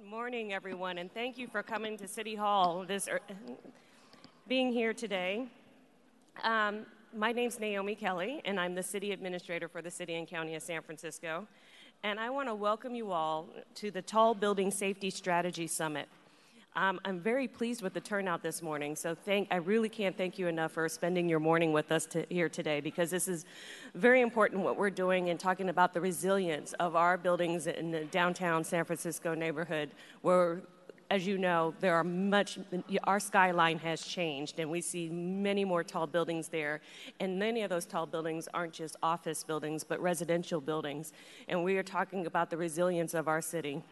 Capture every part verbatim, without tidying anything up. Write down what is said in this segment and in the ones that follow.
Good morning, everyone, and thank you for coming to City Hall, this er being here today. Um, my name's Naomi Kelly, and I'm the City Administrator for the City and County of San Francisco, and I want to welcome you all to the Tall Building Safety Strategy Summit. Um, I'm very pleased with the turnout this morning, so thank, I really can't thank you enough for spending your morning with us to, here today, because this is very important what we're doing and talking about the resilience of our buildings in the downtown San Francisco neighborhood where, as you know, there are much, our skyline has changed, and we see many more tall buildings there, and many of those tall buildings aren't just office buildings, but residential buildings, and we are talking about the resilience of our city.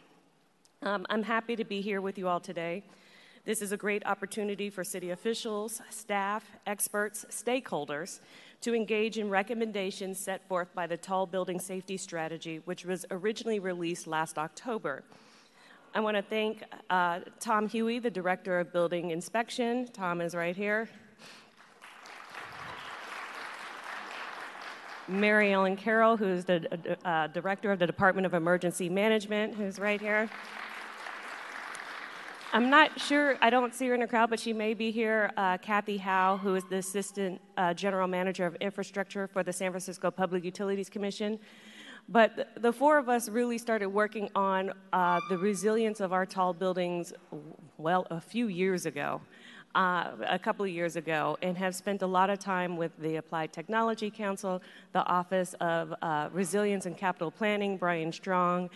Um, I'm happy to be here with you all today. This is a great opportunity for city officials, staff, experts, stakeholders to engage in recommendations set forth by the Tall Building Safety Strategy, which was originally released last October. I want to thank uh, Tom Huey, the Director of Building Inspection. Tom is right here. Mary Ellen Carroll, who is the uh, Director of the Department of Emergency Management, who's right here. I'm not sure, I don't see her in the crowd, but she may be here. Uh, Kathy Howe, who is the Assistant uh, General Manager of Infrastructure for the San Francisco Public Utilities Commission. But the four of us really started working on uh, the resilience of our tall buildings, well, a few years ago, uh, a couple of years ago, and have spent a lot of time with the Applied Technology Council, the Office of uh, Resilience and Capital Planning, Brian Strong,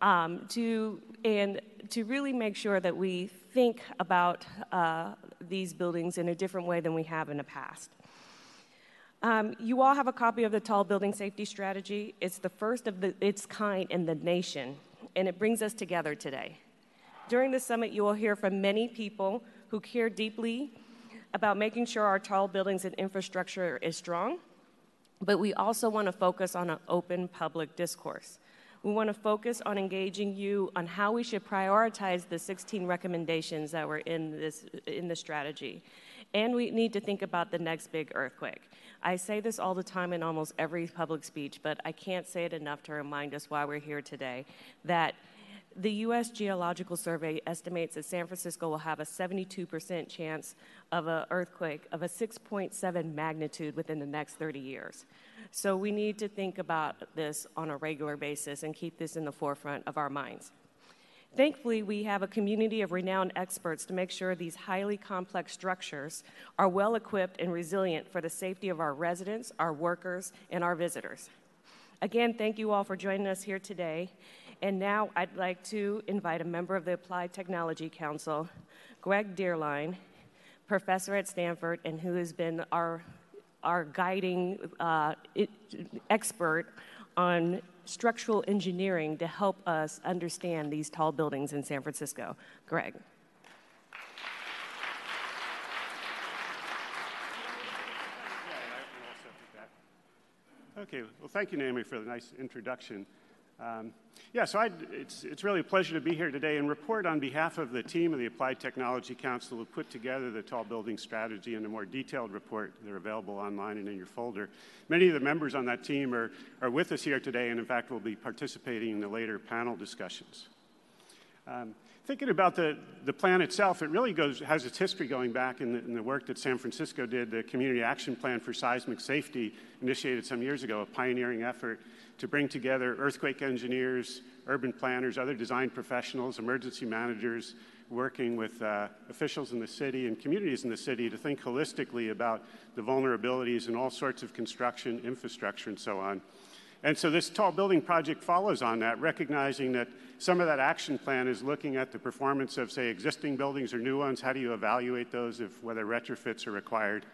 um, to, and to really make sure that we think about uh, these buildings in a different way than we have in the past. Um, you all have a copy of the Tall Building Safety Strategy. It's the first of the, its kind in the nation, and it brings us together today. During the summit, you will hear from many people who care deeply about making sure our tall buildings and infrastructure is strong, but we also want to focus on an open public discourse. We want to focus on engaging you on how we should prioritize the sixteen recommendations that were in this in the strategy. And we need to think about the next big earthquake. I say this all the time in almost every public speech, but I can't say it enough to remind us why we're here today, that the U S Geological Survey estimates that San Francisco will have a seventy-two percent chance of an earthquake of a six point seven magnitude within the next thirty years. So we need to think about this on a regular basis and keep this in the forefront of our minds. Thankfully, we have a community of renowned experts to make sure these highly complex structures are well equipped and resilient for the safety of our residents, our workers, and our visitors. Again, thank you all for joining us here today. And now I'd like to invite a member of the Applied Technology Council, Greg Deierlein, professor at Stanford, and who has been our, our guiding uh, expert on structural engineering to help us understand these tall buildings in San Francisco. Greg. Okay, well, thank you, Naomi, for the nice introduction. Um, yeah, so I'd, it's, it's really a pleasure to be here today and report on behalf of the team of the Applied Technology Council who put together the Tall Building Strategy and a more detailed report. They're available online and in your folder. Many of the members on that team are, are with us here today and, in fact, will be participating in the later panel discussions. Um, thinking about the, the plan itself, it really goes, has its history going back in the, in the work that San Francisco did. The Community Action Plan for Seismic Safety initiated some years ago, a pioneering effort to bring together earthquake engineers, urban planners, other design professionals, emergency managers, working with uh, officials in the city and communities in the city to think holistically about the vulnerabilities in all sorts of construction, infrastructure, and so on. And so this tall building project follows on that, recognizing that some of that action plan is looking at the performance of, say, existing buildings or new ones. How do you evaluate those, if whether retrofits are required?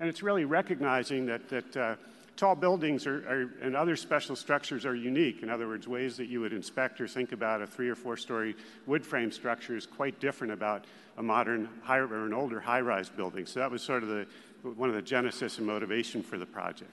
And it's really recognizing that, that uh, tall buildings are, are, and other special structures are unique. In other words, ways that you would inspect or think about a three or four story wood frame structure is quite different about a modern high, or an older high-rise building. So that was sort of the, one of the genesis and motivation for the project.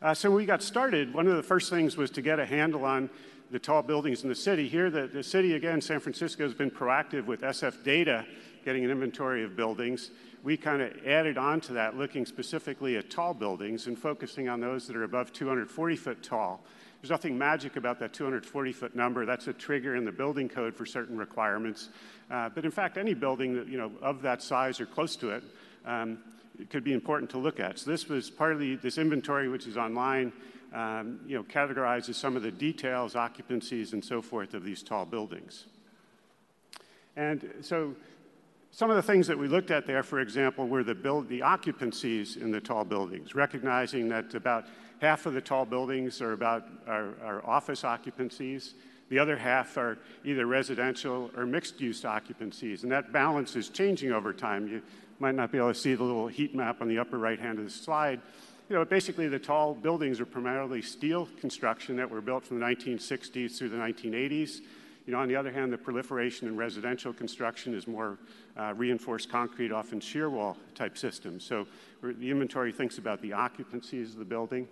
Uh, so when we got started, one of the first things was to get a handle on the tall buildings in the city. Here, the, the city, again, San Francisco has been proactive with S F data, getting an inventory of buildings. We kind of added on to that, looking specifically at tall buildings and focusing on those that are above two hundred forty foot tall. There's nothing magic about that two hundred forty foot number. That's a trigger in the building code for certain requirements. Uh, but in fact, any building that, you know, of that size or close to it, um, it could be important to look at. So this was part of the, this inventory, which is online, um, you know, categorizes some of the details, occupancies, and so forth of these tall buildings. And so some of the things that we looked at there, for example, were the, build, the occupancies in the tall buildings, recognizing that about half of the tall buildings are about are, are office occupancies. The other half are either residential or mixed-use occupancies, and that balance is changing over time. You might not be able to see the little heat map on the upper right hand of the slide. You know, basically the tall buildings are primarily steel construction that were built from the nineteen sixties through the nineteen eighties. You know, on the other hand, the proliferation in residential construction is more uh, reinforced concrete, often shear wall type systems. So the inventory thinks about the occupancies of the building.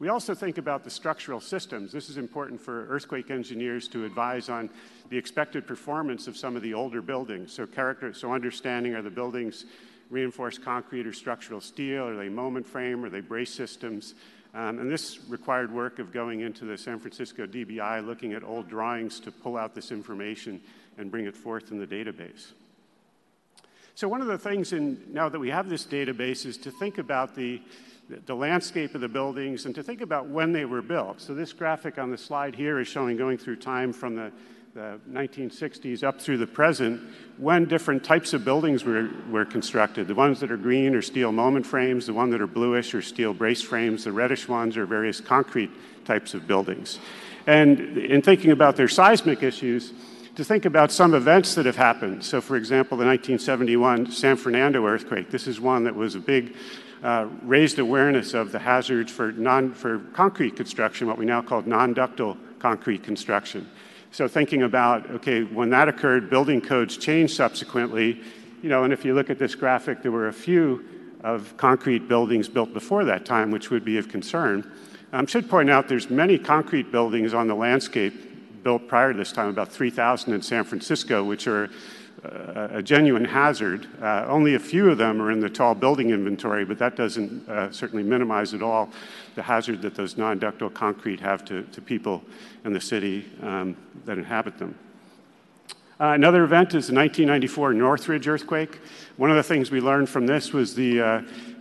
We also think about the structural systems. This is important for earthquake engineers to advise on the expected performance of some of the older buildings. So character, so understanding, are the buildings reinforced concrete or structural steel? Are they moment frame? Are they brace systems? Um, and this required work of going into the San Francisco D B I, looking at old drawings to pull out this information and bring it forth in the database. So one of the things in, now that we have this database, is to think about the, the landscape of the buildings and to think about when they were built. So this graphic on the slide here is showing going through time from the, the nineteen sixties up through the present, when different types of buildings were, were constructed. The ones that are green are steel moment frames, the ones that are bluish are steel brace frames, the reddish ones are various concrete types of buildings. And in thinking about their seismic issues, to think about some events that have happened. So for example, the nineteen seventy-one San Fernando earthquake, this is one that was a big, uh, raised awareness of the hazards for, non, for concrete construction, what we now call non-ductile concrete construction. So thinking about, okay, when that occurred, building codes changed subsequently, you know, and if you look at this graphic, there were a few of concrete buildings built before that time, which would be of concern. I um, should point out there's many concrete buildings on the landscape built prior to this time, about three thousand in San Francisco, which are uh, a genuine hazard. Uh, only a few of them are in the tall building inventory, but that doesn't uh, certainly minimize at all the hazard that those non-ductile concrete have to, to people in the city um, that inhabit them. Uh, another event is the nineteen ninety-four Northridge earthquake. One of the things we learned from this was the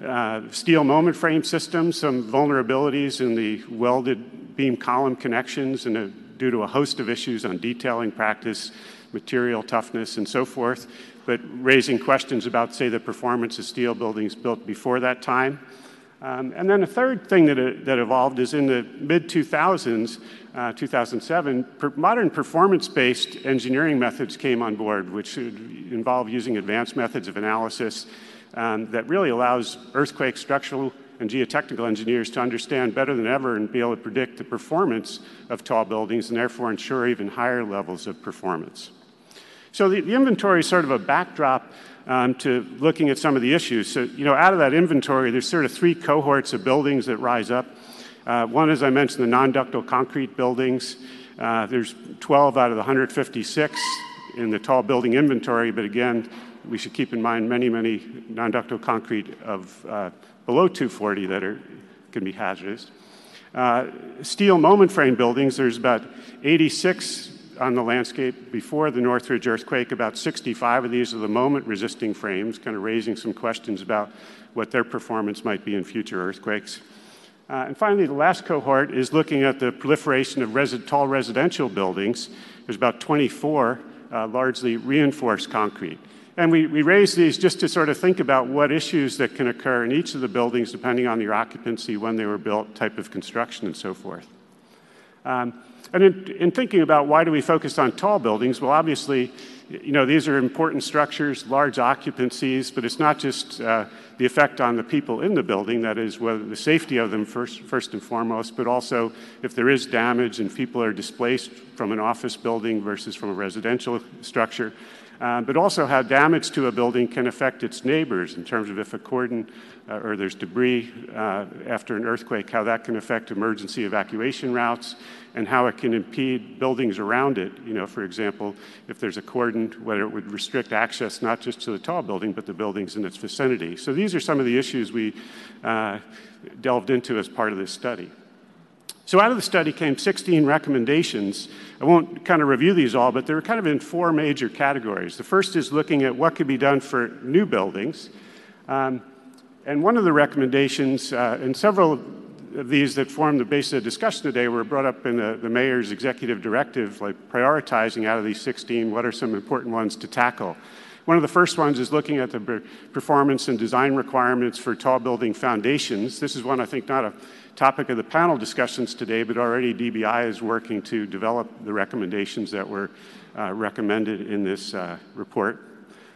uh, uh, steel moment frame system, some vulnerabilities in the welded beam column connections, and a, due to a host of issues on detailing practice, material toughness, and so forth, but raising questions about, say, the performance of steel buildings built before that time. Um, and then a third thing that, uh, that evolved is in the mid two thousands, uh, two thousand seven, per modern performance-based engineering methods came on board, which involve using advanced methods of analysis um, that really allows earthquake structural and geotechnical engineers to understand better than ever and be able to predict the performance of tall buildings and therefore ensure even higher levels of performance. So the, the inventory is sort of a backdrop Um, to looking at some of the issues. So, you know, out of that inventory, there's sort of three cohorts of buildings that rise up. Uh, one, as I mentioned, the non-ductile concrete buildings. Uh, there's twelve out of the one hundred fifty-six in the tall building inventory, but again, we should keep in mind many, many non-ductile concrete of uh, below two forty that are, can be hazardous. Uh, steel moment frame buildings, there's about eighty-six on the landscape before the Northridge earthquake. About sixty-five of these are the moment resisting frames, kind of raising some questions about what their performance might be in future earthquakes. Uh, and finally, the last cohort is looking at the proliferation of resi tall residential buildings. There's about twenty-four, uh, largely reinforced concrete. And we, we raise these just to sort of think about what issues that can occur in each of the buildings depending on their occupancy, when they were built, type of construction, and so forth. Um, And in, in thinking about why do we focus on tall buildings, well, obviously, you know, these are important structures, large occupancies, but it's not just uh, the effect on the people in the building, that is, whether the safety of them first, first and foremost, but also if there is damage and people are displaced from an office building versus from a residential structure, uh, but also how damage to a building can affect its neighbors in terms of if a cordon uh, or there's debris uh, after an earthquake, how that can affect emergency evacuation routes, and how it can impede buildings around it. You know, for example, if there's a cordon, whether it would restrict access not just to the tall building, but the buildings in its vicinity. So these are some of the issues we uh, delved into as part of this study. So out of the study came sixteen recommendations. I won't kind of review these all, but they're kind of in four major categories. The first is looking at what could be done for new buildings. Um, and one of the recommendations, uh, and several of these that form the basis of the discussion today were brought up in the, the mayor's executive directive, like prioritizing out of these sixteen, what are some important ones to tackle? One of the first ones is looking at the performance and design requirements for tall building foundations. This is one, I think, not a topic of the panel discussions today, but already D B I is working to develop the recommendations that were uh, recommended in this uh, report.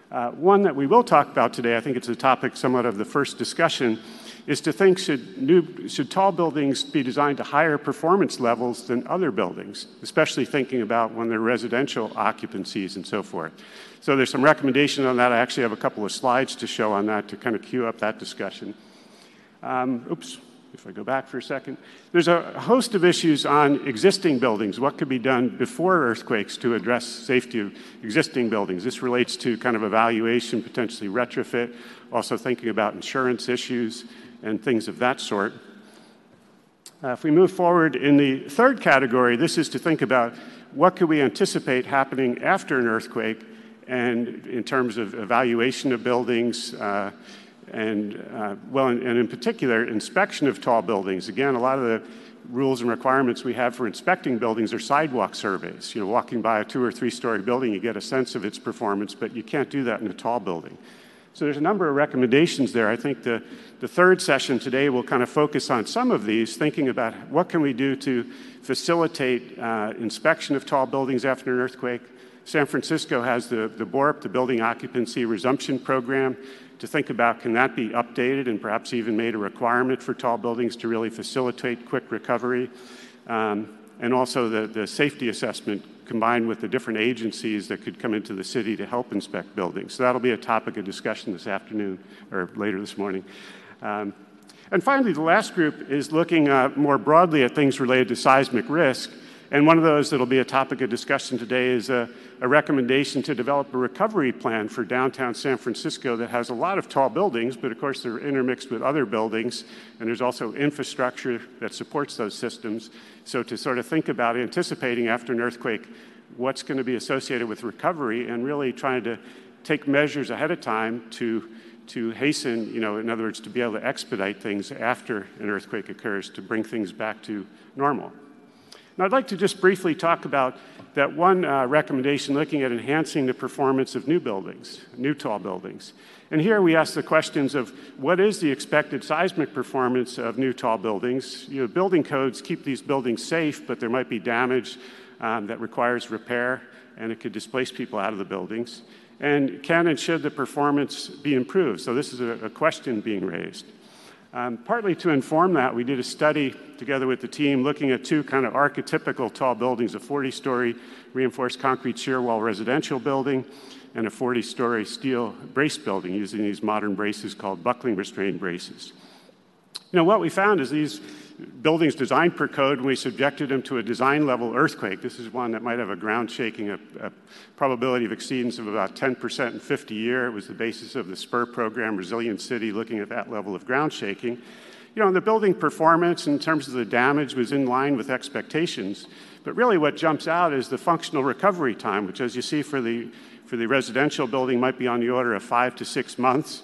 Uh, one that we will talk about today, I think it's a topic somewhat of the first discussion, is to think should, new, should tall buildings be designed to higher performance levels than other buildings, especially thinking about when they're residential occupancies and so forth. So there's some recommendations on that. I actually have a couple of slides to show on that to kind of cue up that discussion. Um, oops, if I go back for a second. There's a host of issues on existing buildings. What could be done before earthquakes to address safety of existing buildings? This relates to kind of evaluation, potentially retrofit, also thinking about insurance issues and things of that sort. Uh, if we move forward in the third category, this is to think about what could we anticipate happening after an earthquake, and in terms of evaluation of buildings, uh, and uh, well, and, and in particular, inspection of tall buildings. Again, a lot of the rules and requirements we have for inspecting buildings are sidewalk surveys. You know, walking by a two or three story building, you get a sense of its performance, but you can't do that in a tall building. So there's a number of recommendations there. I think the, the third session today will kind of focus on some of these, thinking about what can we do to facilitate uh, inspection of tall buildings after an earthquake. San Francisco has the, the B O R P, the Building Occupancy Resumption Program, to think about can that be updated and perhaps even made a requirement for tall buildings to really facilitate quick recovery. Um, and also the, the safety assessment combined with the different agencies that could come into the city to help inspect buildings. So that'll be a topic of discussion this afternoon or later this morning. Um, and finally, the last group is looking uh, more broadly at things related to seismic risk. And one of those that'll be a topic of discussion today is a, a recommendation to develop a recovery plan for downtown San Francisco that has a lot of tall buildings, but of course they're intermixed with other buildings, and there's also infrastructure that supports those systems. So to sort of think about anticipating after an earthquake what's going to be associated with recovery, and really trying to take measures ahead of time to, to hasten, you know, in other words, to be able to expedite things after an earthquake occurs to bring things back to normal. Now, I'd like to just briefly talk about that one uh, recommendation looking at enhancing the performance of new buildings, new tall buildings. And here we ask the questions of what is the expected seismic performance of new tall buildings? You know, building codes keep these buildings safe, but there might be damage um, that requires repair, and it could displace people out of the buildings. And can and should the performance be improved? So this is a, a question being raised. Um, partly to inform that, we did a study together with the team looking at two kind of archetypical tall buildings, a forty-story reinforced concrete shear wall residential building and a forty-story steel brace building using these modern braces called buckling restrained braces. You know, what we found is these buildings designed per code, we subjected them to a design level earthquake. This is one that might have a ground shaking, a, a probability of exceedance of about ten percent in fifty year. It was the basis of the SPUR program, Resilient City, looking at that level of ground shaking. You know, and the building performance in terms of the damage was in line with expectations. But really what jumps out is the functional recovery time, which as you see for the, for the residential building might be on the order of five to six months.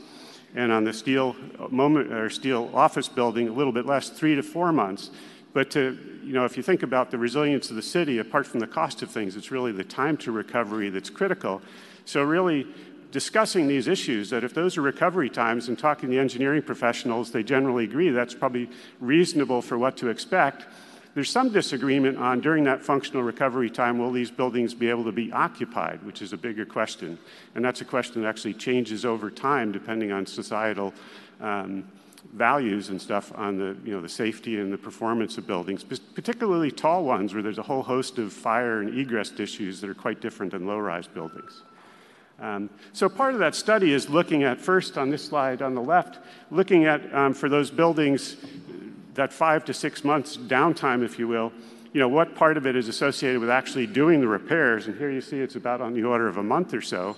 And on the steel moment or steel office building, a little bit less, three to four months. But to, you know, if you think about the resilience of the city, apart from the cost of things, it's really the time to recovery that's critical. So really discussing these issues, that if those are recovery times and talking to the engineering professionals, they generally agree that's probably reasonable for what to expect. There's some disagreement on during that functional recovery time, will these buildings be able to be occupied, which is a bigger question. And that's a question that actually changes over time depending on societal um, values and stuff on the, you know, the safety and the performance of buildings, particularly tall ones where there's a whole host of fire and egress issues that are quite different than low-rise buildings. Um, so part of that study is looking at, first on this slide on the left, looking at um, for those buildings that five to six months downtime, if you will, you know, what part of it is associated with actually doing the repairs? And here you see it's about on the order of a month or so.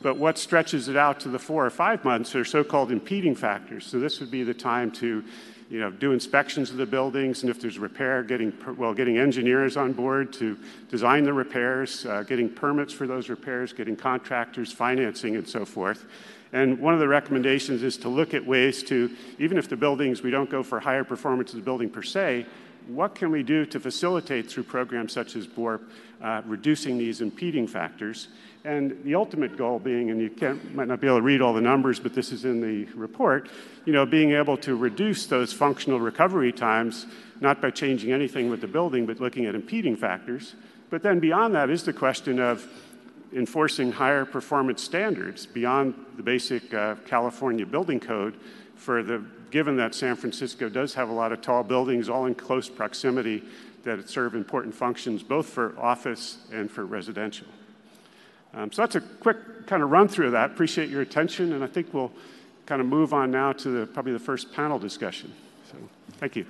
But what stretches it out to the four or five months are so-called impeding factors. So this would be the time to, you know, do inspections of the buildings, and if there's repair, getting, well, getting engineers on board to design the repairs, uh, getting permits for those repairs, getting contractors, financing, and so forth. And one of the recommendations is to look at ways to, even if the buildings, we don't go for higher performance of the building per se, what can we do to facilitate through programs such as B O R P, uh, reducing these impeding factors? And the ultimate goal being, and you can't, might not be able to read all the numbers, but this is in the report, you know, being able to reduce those functional recovery times, not by changing anything with the building, but looking at impeding factors. But then beyond that is the question of enforcing higher performance standards beyond the basic uh, California building code for the, given that San Francisco does have a lot of tall buildings all in close proximity that serve important functions both for office and for residential. Um, so that's a quick kind of run through of that. Appreciate your attention, and I think we'll kind of move on now to the, probably the first panel discussion. So thank you.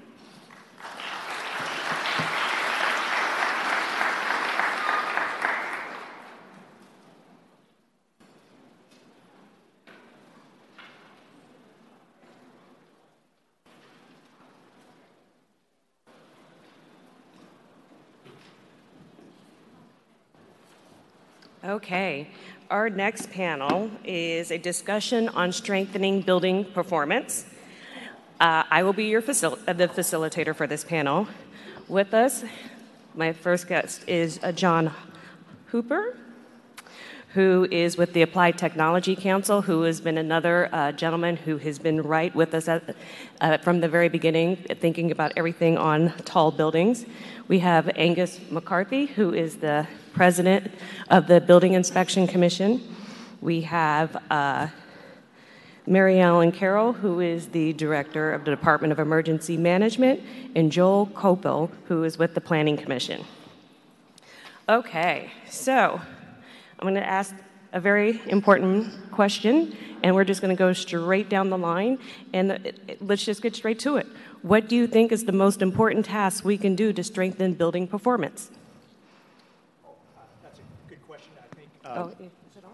Okay, our next panel is a discussion on strengthening building performance. Uh, I will be your facil the facilitator for this panel. With us, my first guest is uh, John Hooper, who is with the Applied Technology Council, who has been another uh, gentleman who has been right with us at, uh, from the very beginning, thinking about everything on tall buildings. We have Angus McCarthy, who is the president of the Building Inspection Commission. We have uh, Mary Ellen Carroll, who is the director of the Department of Emergency Management, and Joel Kopel, who is with the Planning Commission. Okay, so I'm going to ask a very important question, and we're just going to go straight down the line, and the, it, it, let's just get straight to it. What do you think is the most important task we can do to strengthen building performance? Oh, uh, that's a good question, I think. Uh, oh, is it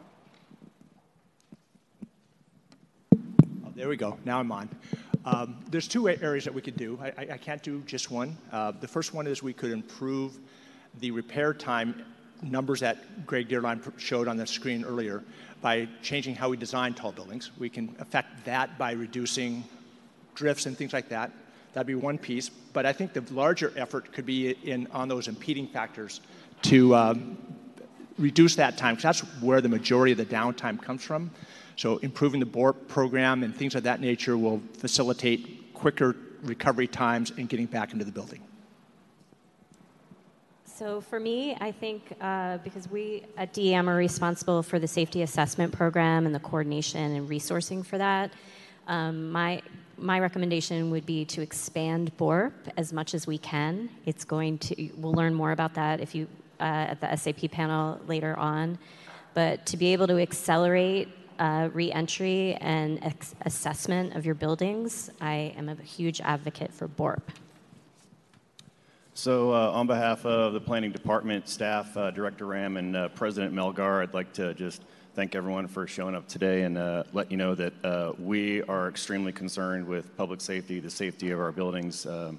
on? Oh, there we go. Now I'm on. Um, there's two areas that we could do. I, I, I can't do just one. Uh, the first one is we could improve the repair time numbers that Greg Deierlein showed on the screen earlier by changing how we design tall buildings. We can affect that by reducing drifts and things like that. That'd be one piece. But I think the larger effort could be in on those impeding factors to um, reduce that time, because that's where the majority of the downtime comes from. So improving the B O R P program and things of that nature will facilitate quicker recovery times and getting back into the building. So for me, I think uh, because we at D E M are responsible for the safety assessment program and the coordination and resourcing for that, um, my, my recommendation would be to expand B O R P as much as we can. It's going to, we'll learn more about that if you, uh, at the S A P panel later on. But to be able to accelerate uh, re-entry and ex assessment of your buildings, I am a huge advocate for B O R P. So uh, on behalf of the Planning Department staff, uh, Director Ram and uh, President Melgar, I'd like to just thank everyone for showing up today and uh, let you know that uh, we are extremely concerned with public safety, the safety of our buildings um,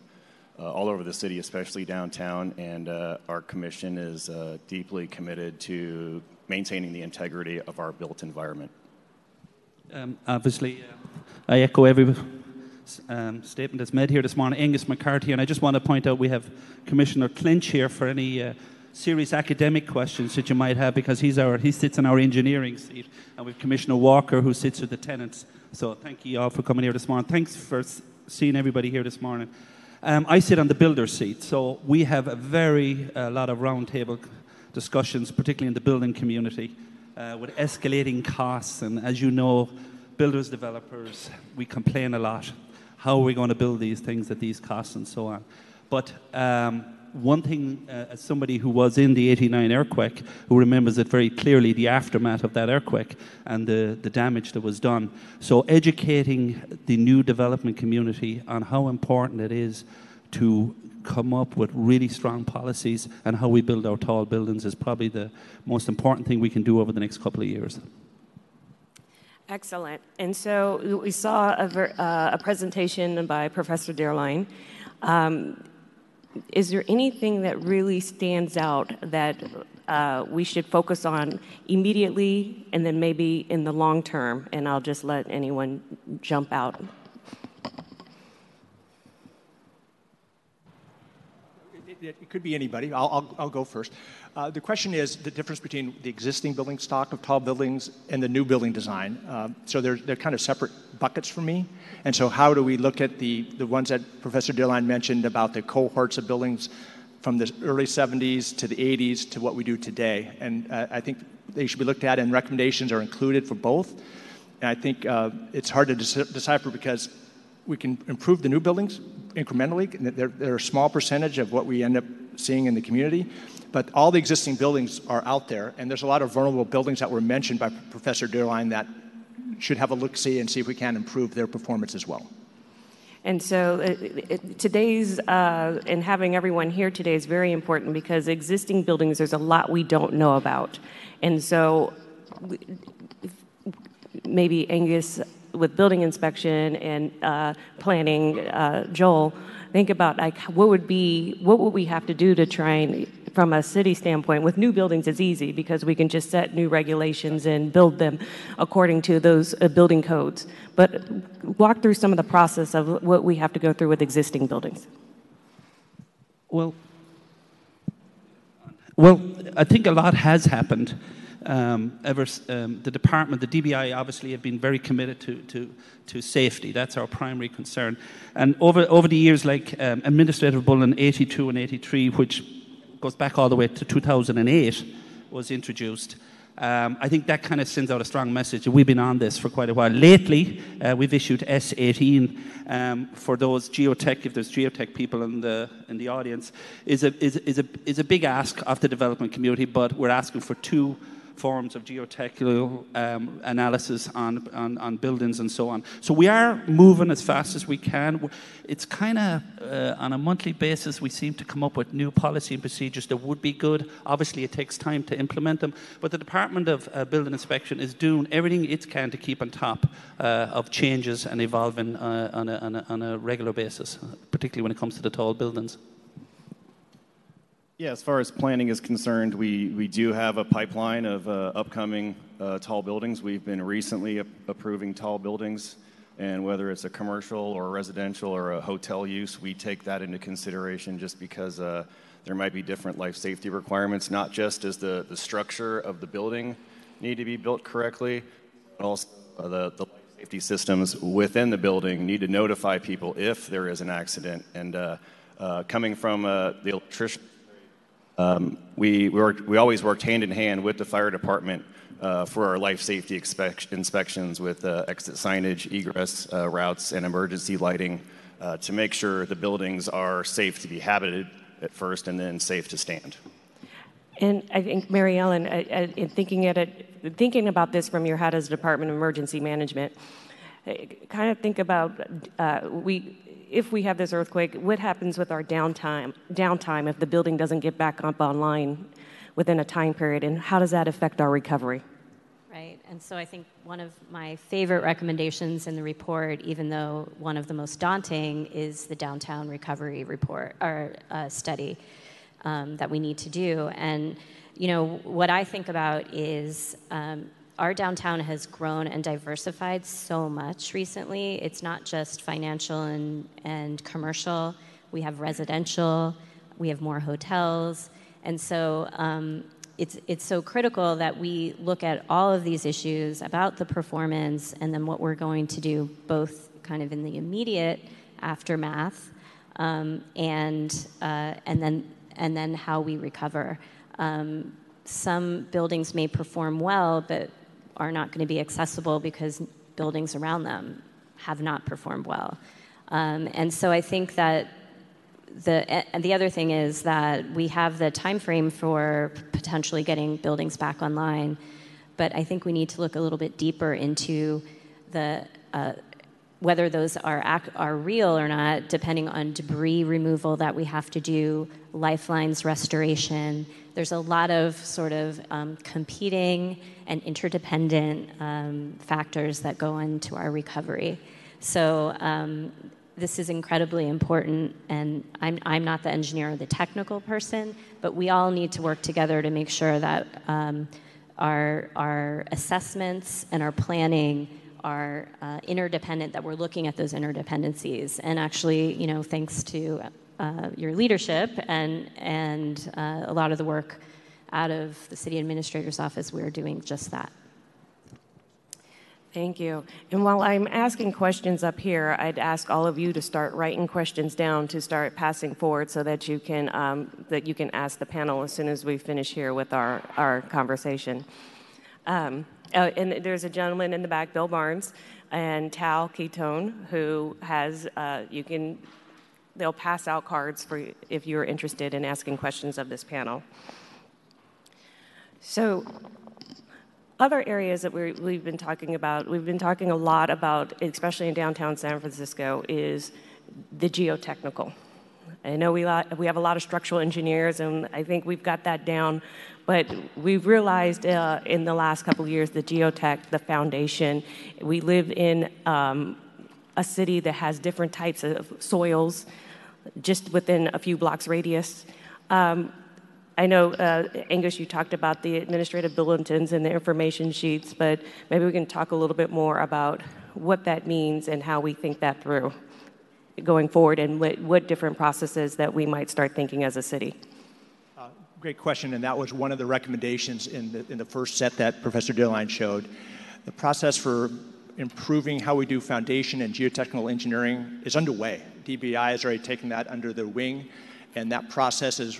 uh, all over the city, especially downtown, and uh, our commission is uh, deeply committed to maintaining the integrity of our built environment. Um, obviously, uh, I echo every Um, statement that's made here this morning, Angus McCarthy, and I just want to point out we have Commissioner Clinch here for any uh, serious academic questions that you might have, because he's our, he sits in our engineering seat, and we have Commissioner Walker who sits with the tenants. So thank you all for coming here this morning. Thanks for seeing everybody here this morning. Um, I sit on the builder's seat, so we have a very uh, lot of roundtable discussions, particularly in the building community, uh, with escalating costs, and as you know, builders, developers, we complain a lot. How are we going to build these things at these costs and so on? But um, one thing, uh, as somebody who was in the eighty-nine earthquake, who remembers it very clearly, the aftermath of that earthquake and the, the damage that was done. So educating the new development community on how important it is to come up with really strong policies and how we build our tall buildings is probably the most important thing we can do over the next couple of years. Excellent. And so we saw a, ver uh, a presentation by Professor Deierlein. Um, is there anything that really stands out that uh, we should focus on immediately and then maybe in the long term? And I'll just let anyone jump out. It could be anybody. I'll, I'll, I'll go first. Uh, the question is the difference between the existing building stock of tall buildings and the new building design. Uh, so they're, they're kind of separate buckets for me. And so how do we look at the, the ones that Professor Deierlein mentioned about the cohorts of buildings from the early seventies to the eighties to what we do today? And uh, I think they should be looked at, and recommendations are included for both. And I think uh, it's hard to de- decipher because we can improve the new buildings incrementally. They're, they're a small percentage of what we end up seeing in the community, but all the existing buildings are out there, and there's a lot of vulnerable buildings that were mentioned by Professor Deierlein that should have a look-see and see if we can improve their performance as well. And so it, it, today's, uh, and having everyone here today is very important, because existing buildings, there's a lot we don't know about. And so maybe Angus, with building inspection and uh, planning, uh, Joel, think about like what would be, what would we have to do to try and, from a city standpoint, with new buildings it's easy because we can just set new regulations and build them according to those uh, building codes. But walk through some of the process of what we have to go through with existing buildings. Well, well, I think a lot has happened. Um, ever, um, the department, the D B I, obviously have been very committed to, to, to safety. That's our primary concern. And over, over the years, like um, Administrative Bulletin eighty-two and eighty-three, which goes back all the way to two thousand eight, was introduced. Um, I think that kind of sends out a strong message. We've been on this for quite a while. Lately, uh, we've issued S eighteen um, for those geotech, if there's geotech people in the in the audience, is a, is, is, a, is a big ask of the development community, but we're asking for two forms of geotechnical um, analysis on, on, on buildings and so on. So we are moving as fast as we can. It's kind of, uh, on a monthly basis, we seem to come up with new policy and procedures that would be good. Obviously, it takes time to implement them. But the Department of uh, Building Inspection is doing everything it can to keep on top uh, of changes and evolving uh, on, a, on, a, on a regular basis, particularly when it comes to the tall buildings. Yeah, as far as planning is concerned, we, we do have a pipeline of uh, upcoming uh, tall buildings. We've been recently approving tall buildings, and whether it's a commercial or a residential or a hotel use, we take that into consideration just because uh, there might be different life safety requirements, not just as the, the structure of the building need to be built correctly, but also uh, the, the life safety systems within the building need to notify people if there is an accident. And uh, uh, coming from uh, the electrician, Um, we, we, worked, we always worked hand in hand with the fire department uh, for our life safety expect, inspections with uh, exit signage, egress uh, routes, and emergency lighting uh, to make sure the buildings are safe to be habited at first and then safe to stand. And I think, Mary Ellen, I, I, in thinking, at it, thinking about this from your hat as Department of Emergency Management, I kind of think about uh, we... if we have this earthquake, what happens with our downtime, downtime if the building doesn't get back up online within a time period, and how does that affect our recovery? Right, and so I think one of my favorite recommendations in the report, even though one of the most daunting, is the downtown recovery report, or uh, study um, that we need to do. And, you know, what I think about is um, our downtown has grown and diversified so much recently. It's not just financial and, and commercial. We have residential. We have more hotels. And so um, it's, it's so critical that we look at all of these issues about the performance and then what we're going to do, both kind of in the immediate aftermath um, and, uh, and, then, and then how we recover. Um, some buildings may perform well, but are not going to be accessible because buildings around them have not performed well. Um, and so I think that the, the other thing is that we have the time frame for potentially getting buildings back online, but I think we need to look a little bit deeper into the uh, whether those are, ac- are real or not, depending on debris removal that we have to do, lifelines restoration. There's a lot of sort of um, competing and interdependent um, factors that go into our recovery. So um, this is incredibly important, and I'm, I'm not the engineer or the technical person, but we all need to work together to make sure that um, our, our assessments and our planning are uh, interdependent, that we're looking at those interdependencies. And actually, you know, thanks to uh, your leadership and, and uh, a lot of the work out of the city administrator's office, we're doing just that. Thank you. And while I'm asking questions up here, I'd ask all of you to start writing questions down to start passing forward so that you can, um, that you can ask the panel as soon as we finish here with our, our conversation. Um, Uh, and there's a gentleman in the back, Bill Barnes, and Tal Ketone, who has, uh, you can, they'll pass out cards for if you're interested in asking questions of this panel. So other areas that we're, we've been talking about, we've been talking a lot about, especially in downtown San Francisco, is the geotechnical. I know we, lot, we have a lot of structural engineers, and I think we've got that down. But we've realized uh, in the last couple of years, the geotech, the foundation, we live in um, a city that has different types of soils just within a few blocks radius. Um, I know, uh, Angus, you talked about the administrative bulletins and the information sheets, but maybe we can talk a little bit more about what that means and how we think that through going forward, and what, what different processes that we might start thinking as a city? Uh, great question, and that was one of the recommendations in the, in the first set that Professor Deierlein showed. The process for improving how we do foundation and geotechnical engineering is underway. D B I has already taken that under their wing, and that process is,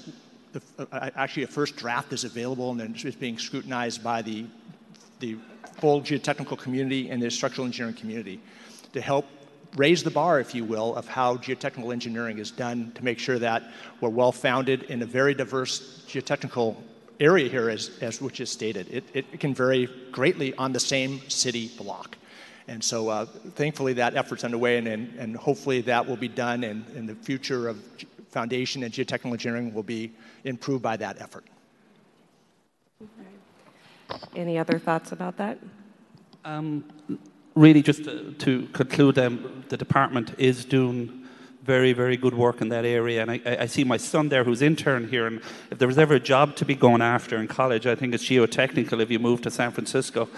uh, actually a first draft is available, and then it's being scrutinized by the, the full geotechnical community and the structural engineering community to help raise the bar, if you will, of how geotechnical engineering is done to make sure that we're well-founded in a very diverse geotechnical area here, as, as which is stated. It, it can vary greatly on the same city block. And so uh, thankfully that effort's underway, and, and, and hopefully that will be done, and, and the future of foundation and geotechnical engineering will be improved by that effort. Any other thoughts about that? Um, Really, just to, to conclude, um, the department is doing very, very good work in that area. And I, I see my son there who's intern here. And if there was ever a job to be going after in college, I think it's geotechnical if you move to San Francisco.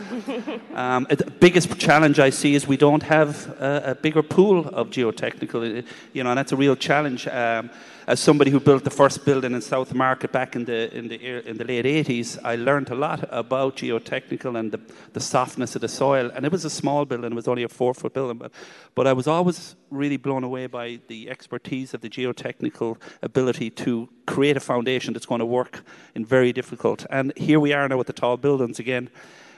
um, the biggest challenge I see is we don't have a, a bigger pool of geotechnical. You know, and that's a real challenge. Um, as somebody who built the first building in South Market back in the, in the, in the late eighties, I learned a lot about geotechnical and the, the softness of the soil. And it was a small building. It was only a four-foot building. But, but I was always really blown away by the expertise of the geotechnical ability to create a foundation that's going to work in very difficult. And here we are now with the tall buildings again,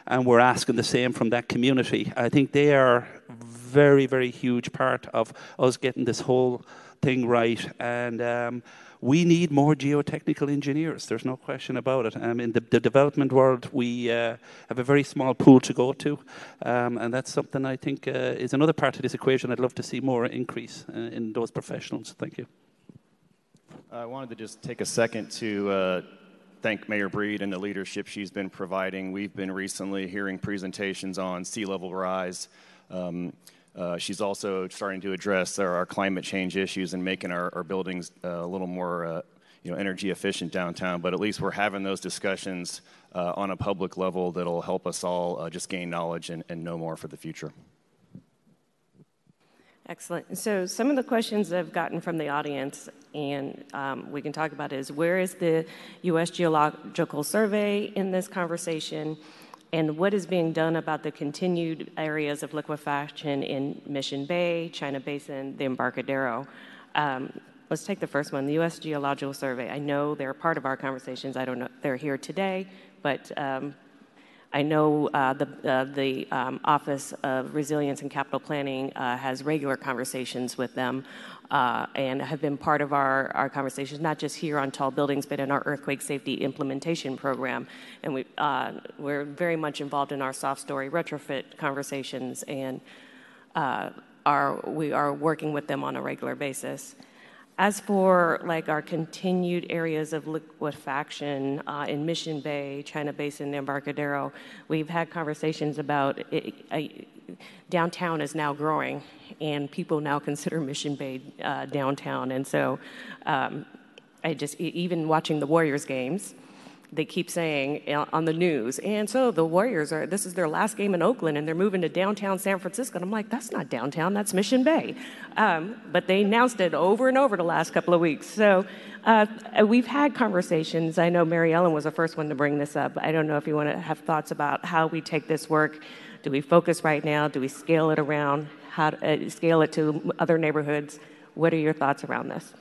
and we're asking the same from that community. I think they are very, very huge part of us getting this whole thing right, and um, we need more geotechnical engineers. There's no question about it. Um, in the, the development world, we uh, have a very small pool to go to, um, and that's something I think uh, is another part of this equation. I'd love to see more increase uh, in those professionals. Thank you. I wanted to just take a second to uh, thank Mayor Breed and the leadership she's been providing. We've been recently hearing presentations on sea level rise. Um, Uh, she's also starting to address our, our climate change issues and making our, our buildings uh, a little more uh, you know, energy efficient downtown. But at least we're having those discussions uh, on a public level that'll help us all uh, just gain knowledge and, and know more for the future. Excellent. So some of the questions I've gotten from the audience, and um, we can talk about, is where is the U S Geological Survey in this conversation? And what is being done about the continued areas of liquefaction in Mission Bay, China Basin, the Embarcadero? Um, let's take the first one, the U S Geological Survey. I know they're part of our conversations. I don't know if they're here today, but um, I know uh, the, uh, the um, Office of Resilience and Capital Planning uh, has regular conversations with them uh, and have been part of our, our conversations, not just here on tall buildings, but in our earthquake safety implementation program. And we, uh, we're very much involved in our soft story retrofit conversations and uh, are, we are working with them on a regular basis. As for like our continued areas of liquefaction uh, in Mission Bay, China Basin, and Embarcadero, we've had conversations about it, it, downtown is now growing, and people now consider Mission Bay uh, downtown. And so, um, I just even watching the Warriors games, they keep saying on the news, and so the Warriors are, this is their last game in Oakland, and they're moving to downtown San Francisco. And I'm like, that's not downtown, that's Mission Bay. Um, but they announced it over and over the last couple of weeks. So uh, we've had conversations. I know Mary Ellen was the first one to bring this up. I don't know if you want to have thoughts about how we take this work. Do we focus right now? Do we scale it around? How to, uh, scale it to other neighborhoods? What are your thoughts around this?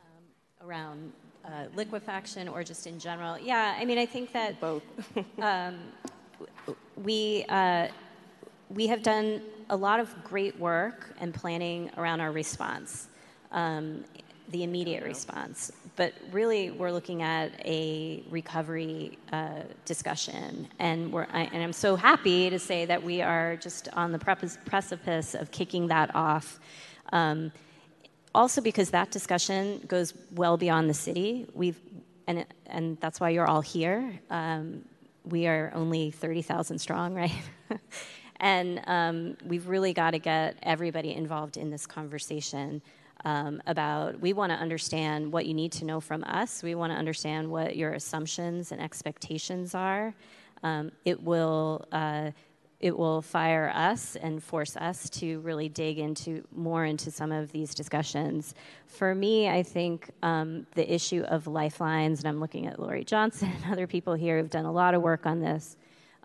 Um, around Uh, liquefaction or just in general? Yeah, I mean, I think that both. um, we uh, we have done a lot of great work and planning around our response, um, the immediate response. But really, we're looking at a recovery uh, discussion, and we're I, and I'm so happy to say that we are just on the precipice of kicking that off. Um, Also, because that discussion goes well beyond the city, we've, and and that's why you're all here. Um, we are only thirty thousand strong, right? And um, we've really got to get everybody involved in this conversation um, about. We want to understand what you need to know from us. We want to understand what your assumptions and expectations are. Um, it will. Uh, It will fire us and force us to really dig into more into some of these discussions. For me, I think um, the issue of lifelines, and I'm looking at Lori Johnson and other people here who've done a lot of work on this,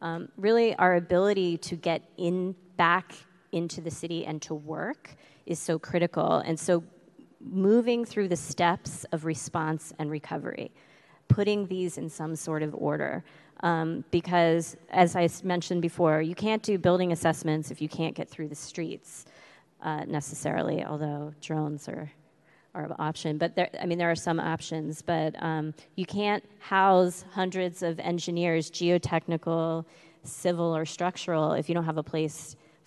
um, really our ability to get in back into the city and to work is so critical. And so moving through the steps of response and recovery, putting these in some sort of order. Um, because, as I mentioned before, you can't do building assessments if you can't get through the streets uh, necessarily, although drones are, are an option. But there, I mean, there are some options. But um, you can't house hundreds of engineers, geotechnical, civil, or structural, if you don't have a place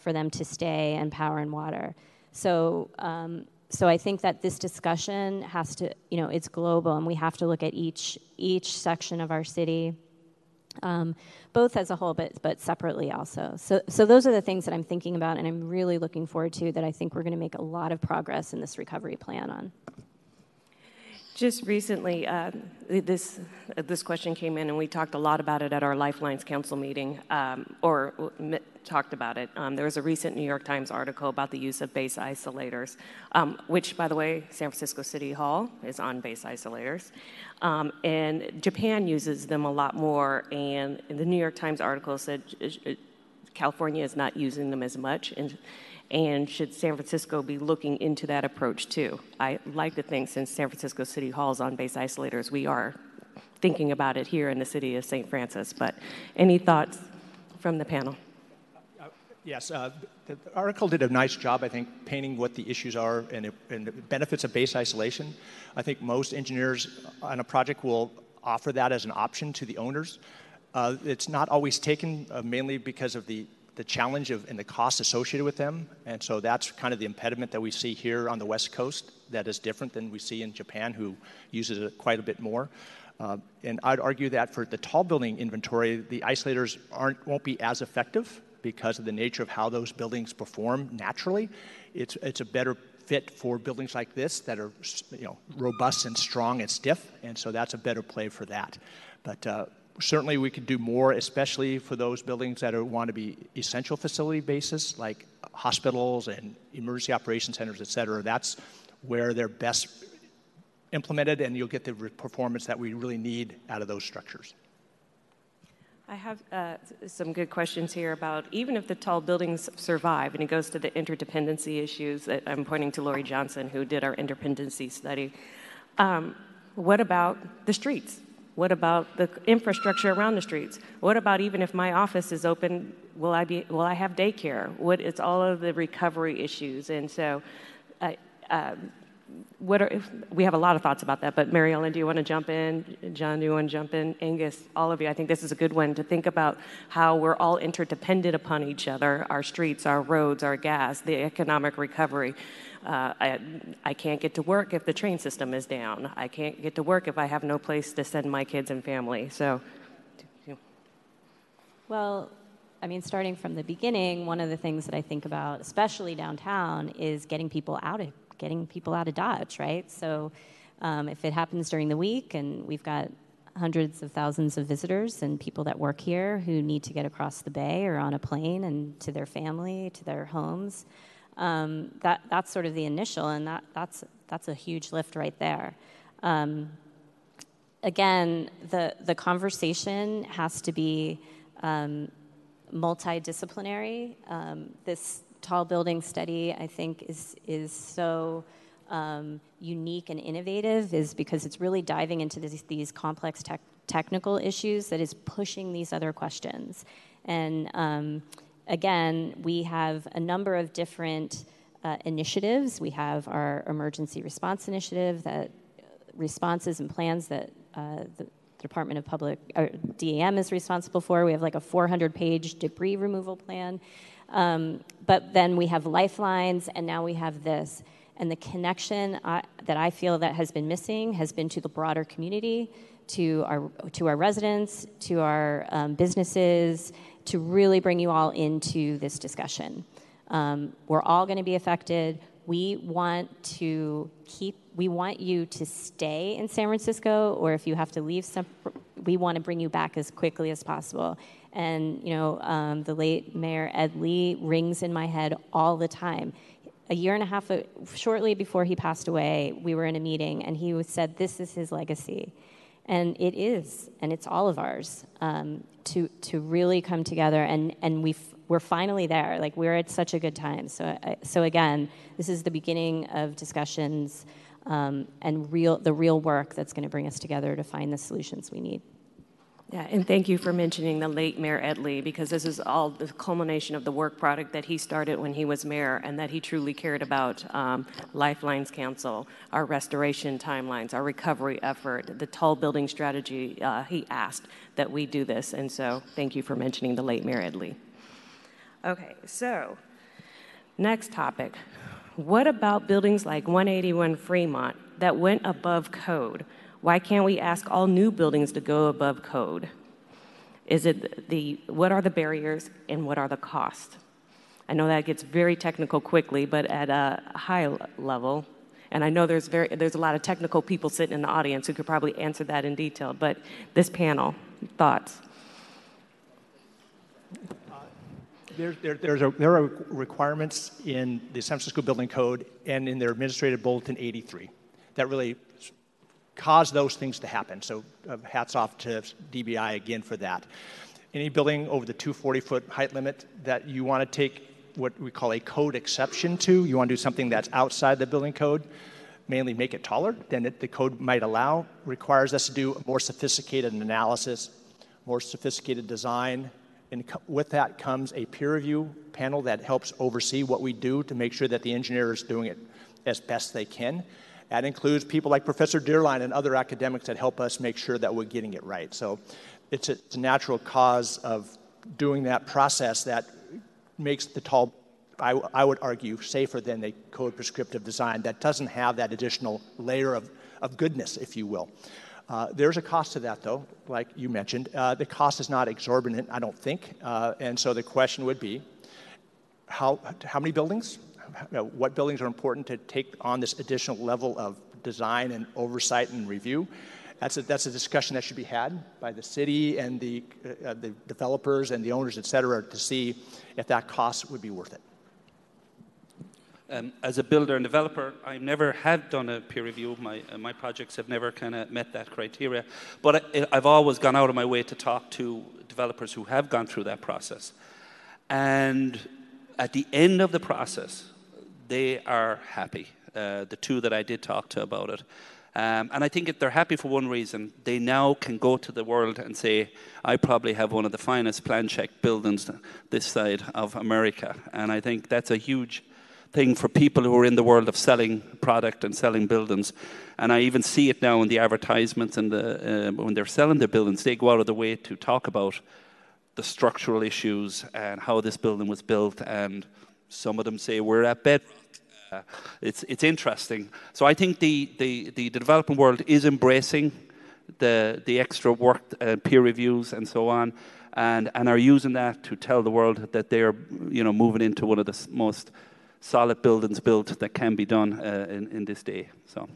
for them to stay and power and water. So, um, so I think that this discussion has to, you know, it's global, and we have to look at each each section of our city. Um, both as a whole, but but separately also. So so those are the things that I'm thinking about, and I'm really looking forward to that. I think we're going to make a lot of progress in this recovery plan on. Just recently, uh, this this question came in, and we talked a lot about it at our Lifelines Council meeting, um, or talked about it. Um, there was a recent New York Times article about the use of base isolators, um, which, by the way, San Francisco City Hall is on base isolators. Um, and Japan uses them a lot more, and the New York Times article said California is not using them as much, and, and should San Francisco be looking into that approach too? I like to think, since San Francisco City Hall is on base isolators, we are thinking about it here in the city of Saint Francis. But any thoughts from the panel? Yes, uh, the article did a nice job, I think, painting what the issues are and, and the benefits of base isolation. I think most engineers on a project will offer that as an option to the owners. Uh, it's not always taken, uh, mainly because of the, the challenge of, and the cost associated with them. And so that's kind of the impediment that we see here on the West Coast that is different than we see in Japan, who uses it quite a bit more. Uh, and I'd argue that for the tall building inventory, the isolators aren't, won't be as effective, because of the nature of how those buildings perform naturally. It's, it's a better fit for buildings like this that are, you know, robust and strong and stiff, and so that's a better play for that. But uh, certainly we could do more, especially for those buildings that are, want to be essential facility bases, like hospitals and emergency operation centers, et cetera. That's where they're best implemented, and you'll get the performance that we really need out of those structures. I have uh, some good questions here about, even if the tall buildings survive, and it goes to the interdependency issues that I'm pointing to Lori Johnson, who did our interdependency study. Um, what about the streets? What about the infrastructure around the streets? What about, even if my office is open, will I be? Will I have daycare? What, it's all of the recovery issues, and so. Uh, uh, what are, if, we have a lot of thoughts about that, but Mary Ellen, do you want to jump in? John, do you want to jump in? Angus, all of you, I think this is a good one to think about how we're all interdependent upon each other, our streets, our roads, our gas, the economic recovery. Uh, I, I can't get to work if the train system is down. I can't get to work if I have no place to send my kids and family. So, yeah. Well, I mean, starting from the beginning, one of the things that I think about, especially downtown, is getting people out of getting people out of Dodge, right? So, um, if it happens during the week, and we've got hundreds of thousands of visitors and people that work here who need to get across the bay or on a plane and to their family, to their homes. Um, that, that's sort of the initial, and that, that's, that's a huge lift right there. Um, again, the, the conversation has to be um, multidisciplinary. Um, this tall building study, I think, is, is so um, unique and innovative is because it's really diving into this, these complex tech, technical issues that is pushing these other questions. And um, Again, we have a number of different uh, initiatives. We have our emergency response initiative, that responses and plans that uh, the Department of Public, or D E M is responsible for. We have like a four hundred page debris removal plan. Um, but then we have Lifelines, and now we have this. And the connection I, that I feel that has been missing has been to the broader community, to our, to our residents, to our um, businesses, to really bring you all into this discussion. Um, we're all going to be affected. We want to keep, we want you to stay in San Francisco, or if you have to leave, some, we want to bring you back as quickly as possible. And, you know, um, the late Mayor Ed Lee rings in my head all the time. A year and a half, shortly before he passed away, we were in a meeting, and he said, this is his legacy. And it is, and it's all of ours, um, to to really come together, and and we we're finally there. Like, we're at such a good time. So I, so again, this is the beginning of discussions um, and real the real work that's going to bring us together to find the solutions we need. Yeah, and thank you for mentioning the late Mayor Ed Lee, because this is all the culmination of the work product that he started when he was mayor, and that he truly cared about. Um, Lifelines Council, our restoration timelines, our recovery effort, the tall building strategy, uh, he asked that we do this, and so thank you for mentioning the late Mayor Ed Lee. Okay, so next topic. What about buildings like one eighty-one Fremont that went above code? Why can't we ask all new buildings to go above code? Is it the, what are the barriers and what are the costs? I know that gets very technical quickly, but at a high level, and I know there's, very, there's a lot of technical people sitting in the audience who could probably answer that in detail, but this panel, thoughts? Uh, there, there, there's a, there are requirements in the San Francisco Building Code and in their Administrative Bulletin eighty-three that really cause those things to happen. So uh, hats off to D B I again for that. Any building over the two hundred forty foot height limit that you want to take what we call a code exception to, you want to do something that's outside the building code, mainly make it taller than it, the code might allow, requires us to do more sophisticated analysis, more sophisticated design, and co- with that comes a peer review panel that helps oversee what we do to make sure that the engineer is doing it as best they can. That includes people like Professor Deierlein and other academics that help us make sure that we're getting it right. So it's a, it's a natural cause of doing that process that makes the tall, I, I would argue, safer than the code prescriptive design that doesn't have that additional layer of, of goodness, if you will. Uh, there's a cost to that, though, like you mentioned. Uh, the cost is not exorbitant, I don't think. Uh, and so the question would be, how how many buildings? What buildings are important to take on this additional level of design and oversight and review? That's a, that's a discussion that should be had by the city and the, uh, the developers and the owners, et cetera, to see if that cost would be worth it. Um, as a builder and developer, I never have done a peer review. My uh, my projects have never kind of met that criteria. But I, I've always gone out of my way to talk to developers who have gone through that process. And at the end of the process, they are happy, uh, the two that I did talk to about it. Um, and I think if they're happy for one reason, they now can go to the world and say, I probably have one of the finest plan-checked buildings this side of America. And I think that's a huge thing for people who are in the world of selling product and selling buildings. And I even see it now in the advertisements and the, uh, when they're selling their buildings, they go out of the way to talk about the structural issues and how this building was built, and some of them say we're at bedrock. Uh, it's, it's interesting. So I think the, the, the development world is embracing the, the extra work, uh, peer reviews and so on, and, and are using that to tell the world that they are, you know, moving into one of the most solid buildings built that can be done uh, in, in this day. So.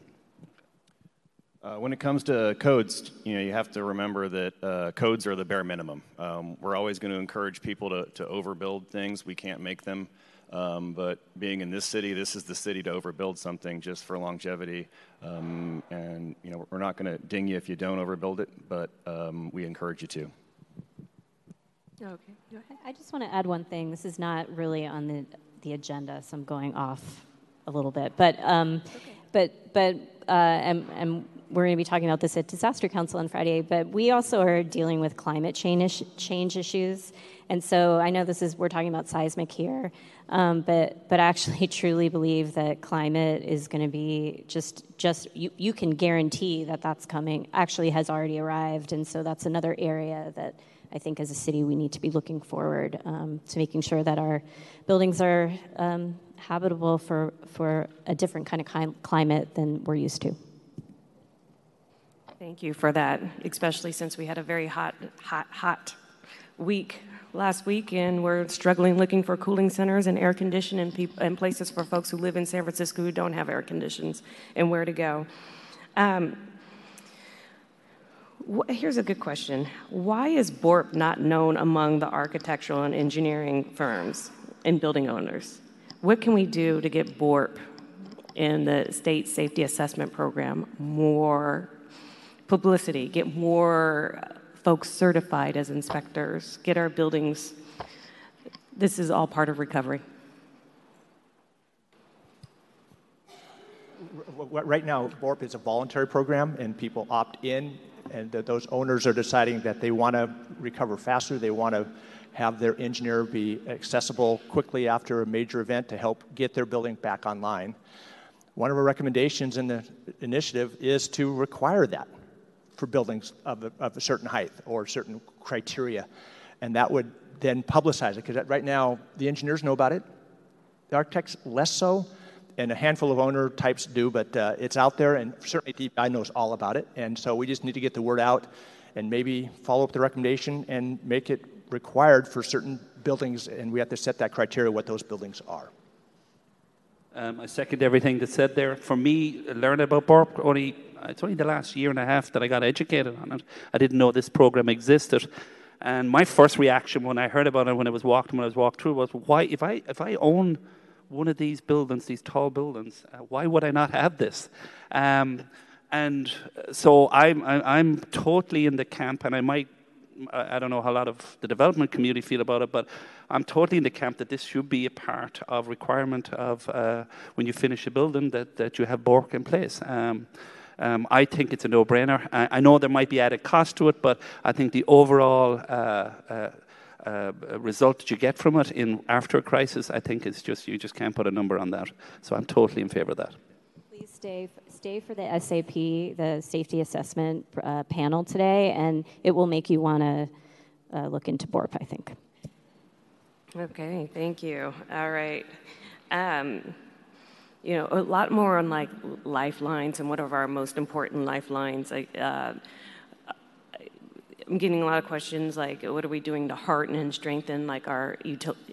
Uh, when it comes to codes, you know, you have to remember that uh, codes are the bare minimum. Um, we're always going to encourage people to, to overbuild things. We can't make them. Um, but being in this city, this is the city to overbuild something just for longevity. Um, and, you know, we're not going to ding you if you don't overbuild it, but um, we encourage you to. Okay. Go ahead. I just want to add one thing. This is not really on the, the agenda, so I'm going off a little bit. But, um, okay. but, but, uh, and, and we're going to be talking about this at Disaster Council on Friday, but we also are dealing with climate change, change issues. And so I know this is, we're talking about seismic here, um, but but I actually truly believe that climate is going to be just, just you, you can guarantee that that's coming, actually has already arrived. And so that's another area that I think as a city we need to be looking forward um, to making sure that our buildings are um, habitable for, for a different kind of climate than we're used to. Thank you for that, especially since we had a very hot, hot, hot week last week, and we're struggling looking for cooling centers and air conditioning people and places for folks who live in San Francisco who don't have air conditions and where to go. Um, wh here's a good question. Why is B O R P not known among the architectural and engineering firms and building owners? What can we do to get B O R P in the state safety assessment program more publicity, get more folks certified as inspectors, get our buildings. This is all part of recovery. Right now, B O R P is a voluntary program, and people opt in, and those owners are deciding that they want to recover faster, they want to have their engineer be accessible quickly after a major event to help get their building back online. One of our recommendations in the initiative is to require that for buildings of a, of a certain height or certain criteria. And that would then publicize it, because right now the engineers know about it, the architects less so, and a handful of owner types do, but uh, it's out there, and certainly D B I knows all about it. And so we just need to get the word out and maybe follow up the recommendation and make it required for certain buildings, and we have to set that criteria what those buildings are. Um, I second everything that's said there. For me, learning about B O R P, only, it's only the last year and a half that I got educated on it. I didn't know this program existed. And my first reaction when I heard about it, when I was walking, when I was walked through, was why, if I, if I own one of these buildings, these tall buildings, uh, why would I not have this? Um, and so I'm, I'm totally in the camp, and I might, I don't know how a lot of the development community feel about it, but I'm totally in the camp that this should be a part of requirement of uh, when you finish a building that, that you have B O R P in place. Um, um, I think it's a no-brainer. I, I know there might be added cost to it, but I think the overall uh, uh, uh, result that you get from it in after a crisis, I think it's just, you just can't put a number on that. So I'm totally in favor of that. Please stay. Stay for the S A P, the safety assessment uh, panel today, and it will make you want to uh, look into B O R P, I think. Okay, thank you. All right. Um, you know, a lot more on like lifelines and what are our most important lifelines. I, uh, I'm getting a lot of questions like, what are we doing to hearten and strengthen like our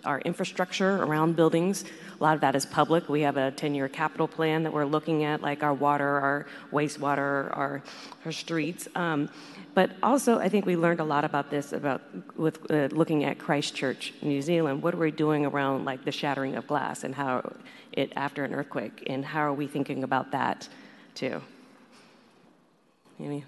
our infrastructure around buildings? A lot of that is public. We have a ten-year capital plan that we're looking at, like our water, our wastewater, our, our streets. Um, but also, I think we learned a lot about this about with uh, looking at Christchurch, New Zealand. What are we doing around like the shattering of glass and how it after an earthquake, and how are we thinking about that too? Amy?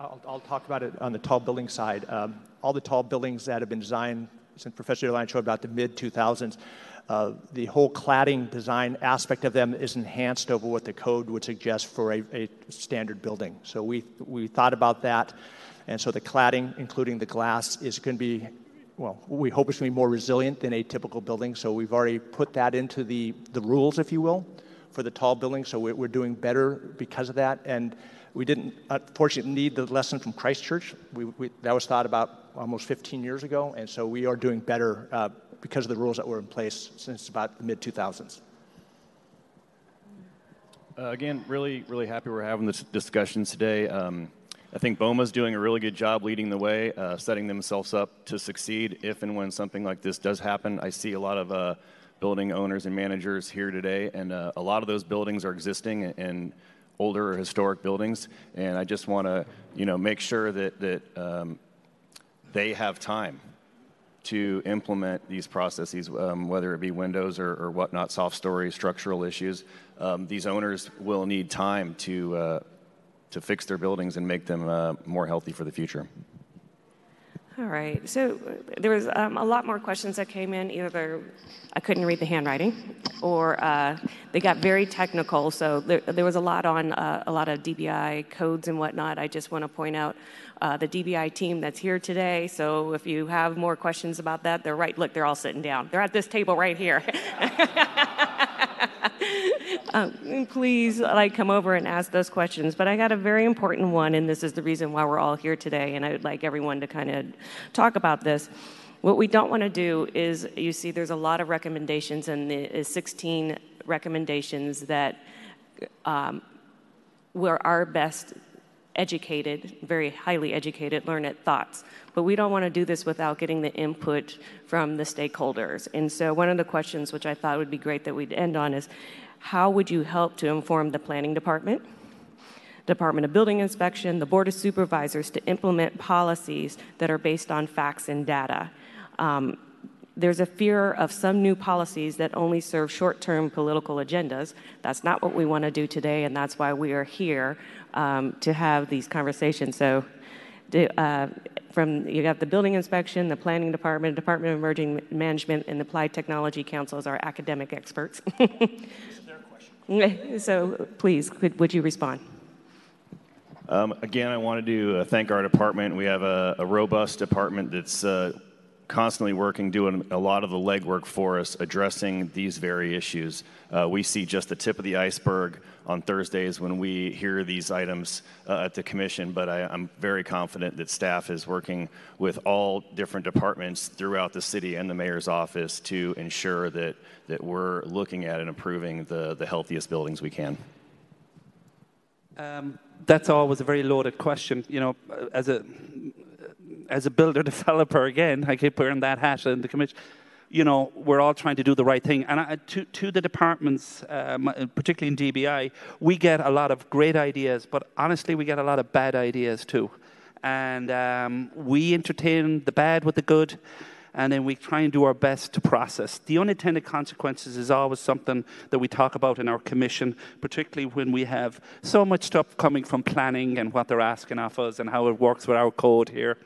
I'll, I'll talk about it on the tall building side. Um, all the tall buildings that have been designed since Professor Deierlein showed about the mid two thousands, uh, the whole cladding design aspect of them is enhanced over what the code would suggest for a, a standard building. So we, we thought about that, and so the cladding, including the glass, is going to be well, we hope it's going to be more resilient than a typical building. So we've already put that into the, the rules, if you will, for the tall building. So we're doing better because of that. And we didn't, unfortunately, need the lesson from Christchurch. We, we, that was thought about almost fifteen years ago. And so we are doing better uh, because of the rules that were in place since about the mid two thousands. Uh, again, really, really happy we're having this discussion today. Um, I think BOMA's doing a really good job leading the way, uh, setting themselves up to succeed if and when something like this does happen. I see a lot of uh, building owners and managers here today, and uh, a lot of those buildings are existing and, and older or historic buildings, and I just want to, you know, make sure that, that um, they have time to implement these processes, um, whether it be windows or, or whatnot, soft story, structural issues. Um, these owners will need time to, uh, to fix their buildings and make them uh, more healthy for the future. All right, so there was um, a lot more questions that came in. Either I couldn't read the handwriting, or uh, they got very technical. So there, there was a lot on uh, a lot of D B I codes and whatnot. I just want to point out uh, the D B I team that's here today. So if you have more questions about that, they're right. Look, they're all sitting down. They're at this table right here. Um, please, like, come over and ask those questions. But I got a very important one, and this is the reason why we're all here today, and I would like everyone to kind of talk about this. What we don't want to do is, you see, there's a lot of recommendations, and the sixteen recommendations that um, were our best educated, very highly educated, learned thoughts. But we don't want to do this without getting the input from the stakeholders. And so one of the questions which I thought would be great that we'd end on is, how would you help to inform the Planning Department, Department of Building Inspection, the Board of Supervisors to implement policies that are based on facts and data? Um, there's a fear of some new policies that only serve short-term political agendas. That's not what we want to do today, and that's why we are here um, to have these conversations. So uh, from you got the Building Inspection, the Planning Department, Department of Emergency Management, and the Applied Technology Council as our academic experts. So please, could, would you respond? Um, again, I wanted to uh, thank our department. We have a, a robust department that's uh, constantly working, doing a lot of the legwork for us, addressing these very issues. Uh, we see just the tip of the iceberg on Thursdays when we hear these items uh, at the commission, but I, I'm very confident that staff is working with all different departments throughout the city and the mayor's office to ensure that, that we're looking at and improving the, the healthiest buildings we can. Um, that's always a very loaded question. You know, as a as a builder developer, again, I keep wearing that hat in the commission. You know, we're all trying to do the right thing. And I, to, to the departments, um, particularly in D B I, we get a lot of great ideas, but honestly, we get a lot of bad ideas too. And um, we entertain the bad with the good, and then we try and do our best to process. The unintended consequences is always something that we talk about in our commission, particularly when we have so much stuff coming from planning and what they're asking of us and how it works with our code here.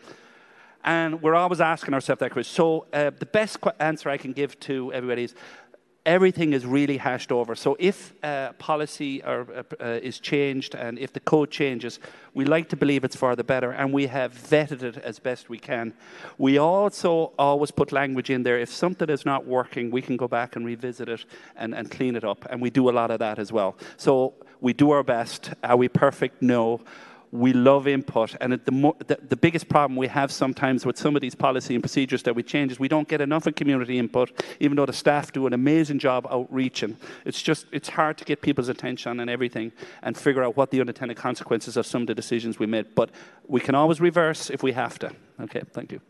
And we're always asking ourselves that question. So uh, the best qu answer I can give to everybody is everything is really hashed over. So if uh, policy or, uh, uh, is changed and if the code changes, we like to believe it's for the better, and we have vetted it as best we can. We also always put language in there. If something is not working, we can go back and revisit it and, and clean it up. And we do a lot of that as well. So we do our best. Are we perfect? No. We love input, and the, mo the, the biggest problem we have sometimes with some of these policy and procedures that we change is we don't get enough of community input, even though the staff do an amazing job outreaching. It's just, it's hard to get people's attention and everything and figure out what the unintended consequences of some of the decisions we made. But we can always reverse if we have to. Okay, thank you.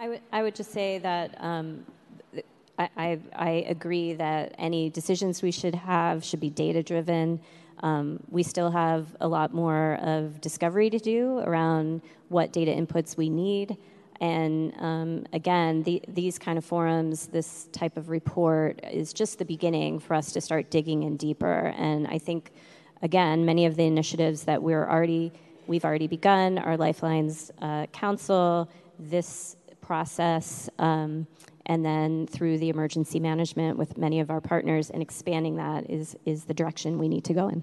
I would, I would just say that um, I, I, I agree that any decisions we should have should be data-driven. Um, we still have a lot more of discovery to do around what data inputs we need. And um, again, the, these kind of forums, this type of report is just the beginning for us to start digging in deeper. And I think, again, many of the initiatives that we're already, we've already begun, our Lifelines uh, Council, this process, um, and then through the emergency management with many of our partners and expanding that is, is the direction we need to go in.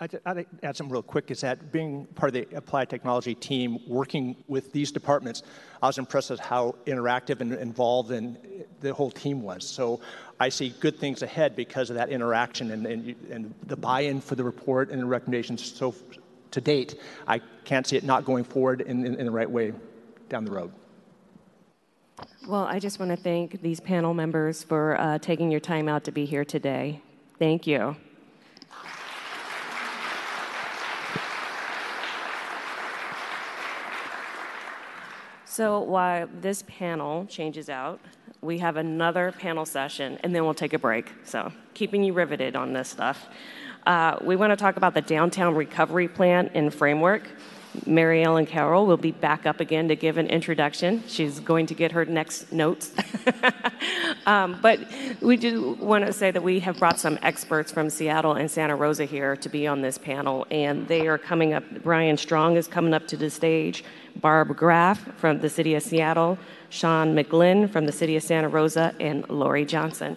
I'd, I'd add something real quick is that being part of the Applied Technology team, working with these departments, I was impressed with how interactive and involved and the whole team was. So I see good things ahead because of that interaction and, and, and the buy-in for the report and the recommendations so to date. I can't see it not going forward in, in, in the right way down the road. Well, I just want to thank these panel members for uh, taking your time out to be here today. Thank you. So while this panel changes out, we have another panel session, and then we'll take a break. So keeping you riveted on this stuff. Uh, we want to talk about the Downtown Recovery Plan and Framework. Mary Ellen Carroll will be back up again to give an introduction. She's going to get her next notes. um, but we do want to say that we have brought some experts from Seattle and Santa Rosa here to be on this panel, and they are coming up. Brian Strong is coming up to the stage. Barb Graff from the City of Seattle, Sean McGlynn from the City of Santa Rosa, and Lori Johnson.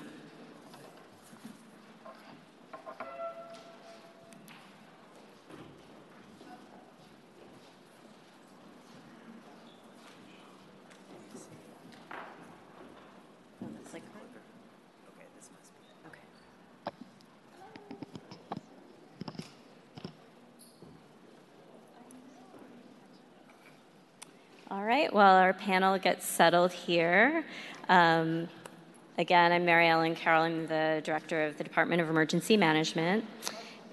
All right, while well, our panel gets settled here, um, again, I'm Mary Ellen Carroll. I'm the director of the Department of Emergency Management.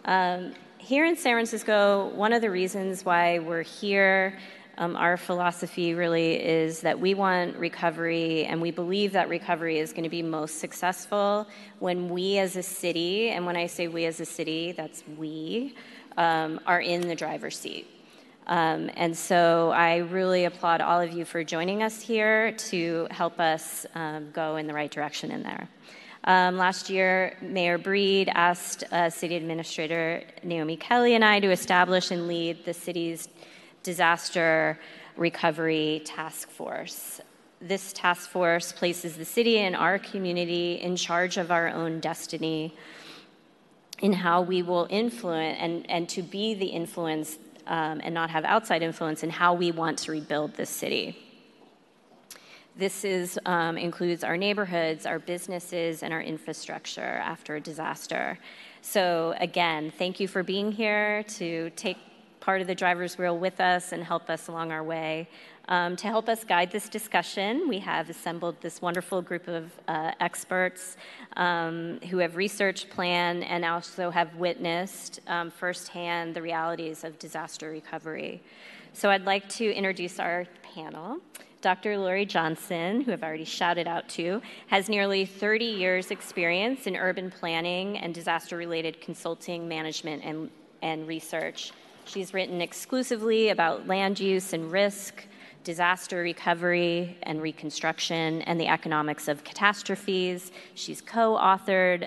Um, here in San Francisco, one of the reasons why we're here, um, our philosophy really is that we want recovery, and we believe that recovery is going to be most successful when we as a city, and when I say we as a city, that's we, um, are in the driver's seat. Um, and so I really applaud all of you for joining us here to help us um, go in the right direction in there. Um, last year, Mayor Breed asked uh, City Administrator Naomi Kelly and I to establish and lead the city's disaster recovery task force. This task force places the city and our community in charge of our own destiny in how we will influence and, and to be the influence Um, and not have outside influence in how we want to rebuild this city. This is, um, includes our neighborhoods, our businesses, and our infrastructure after a disaster. So again, thank you for being here to take part of the driver's wheel with us and help us along our way. Um, to help us guide this discussion, we have assembled this wonderful group of uh, experts um, who have researched, planned, and also have witnessed um, firsthand the realities of disaster recovery. So I'd like to introduce our panel. Doctor Lori Johnson, who I've already shouted out to, has nearly thirty years experience in urban planning and disaster-related consulting, management, and, and research. She's written exclusively about land use and risk, disaster recovery and reconstruction, and the economics of catastrophes. She's co-authored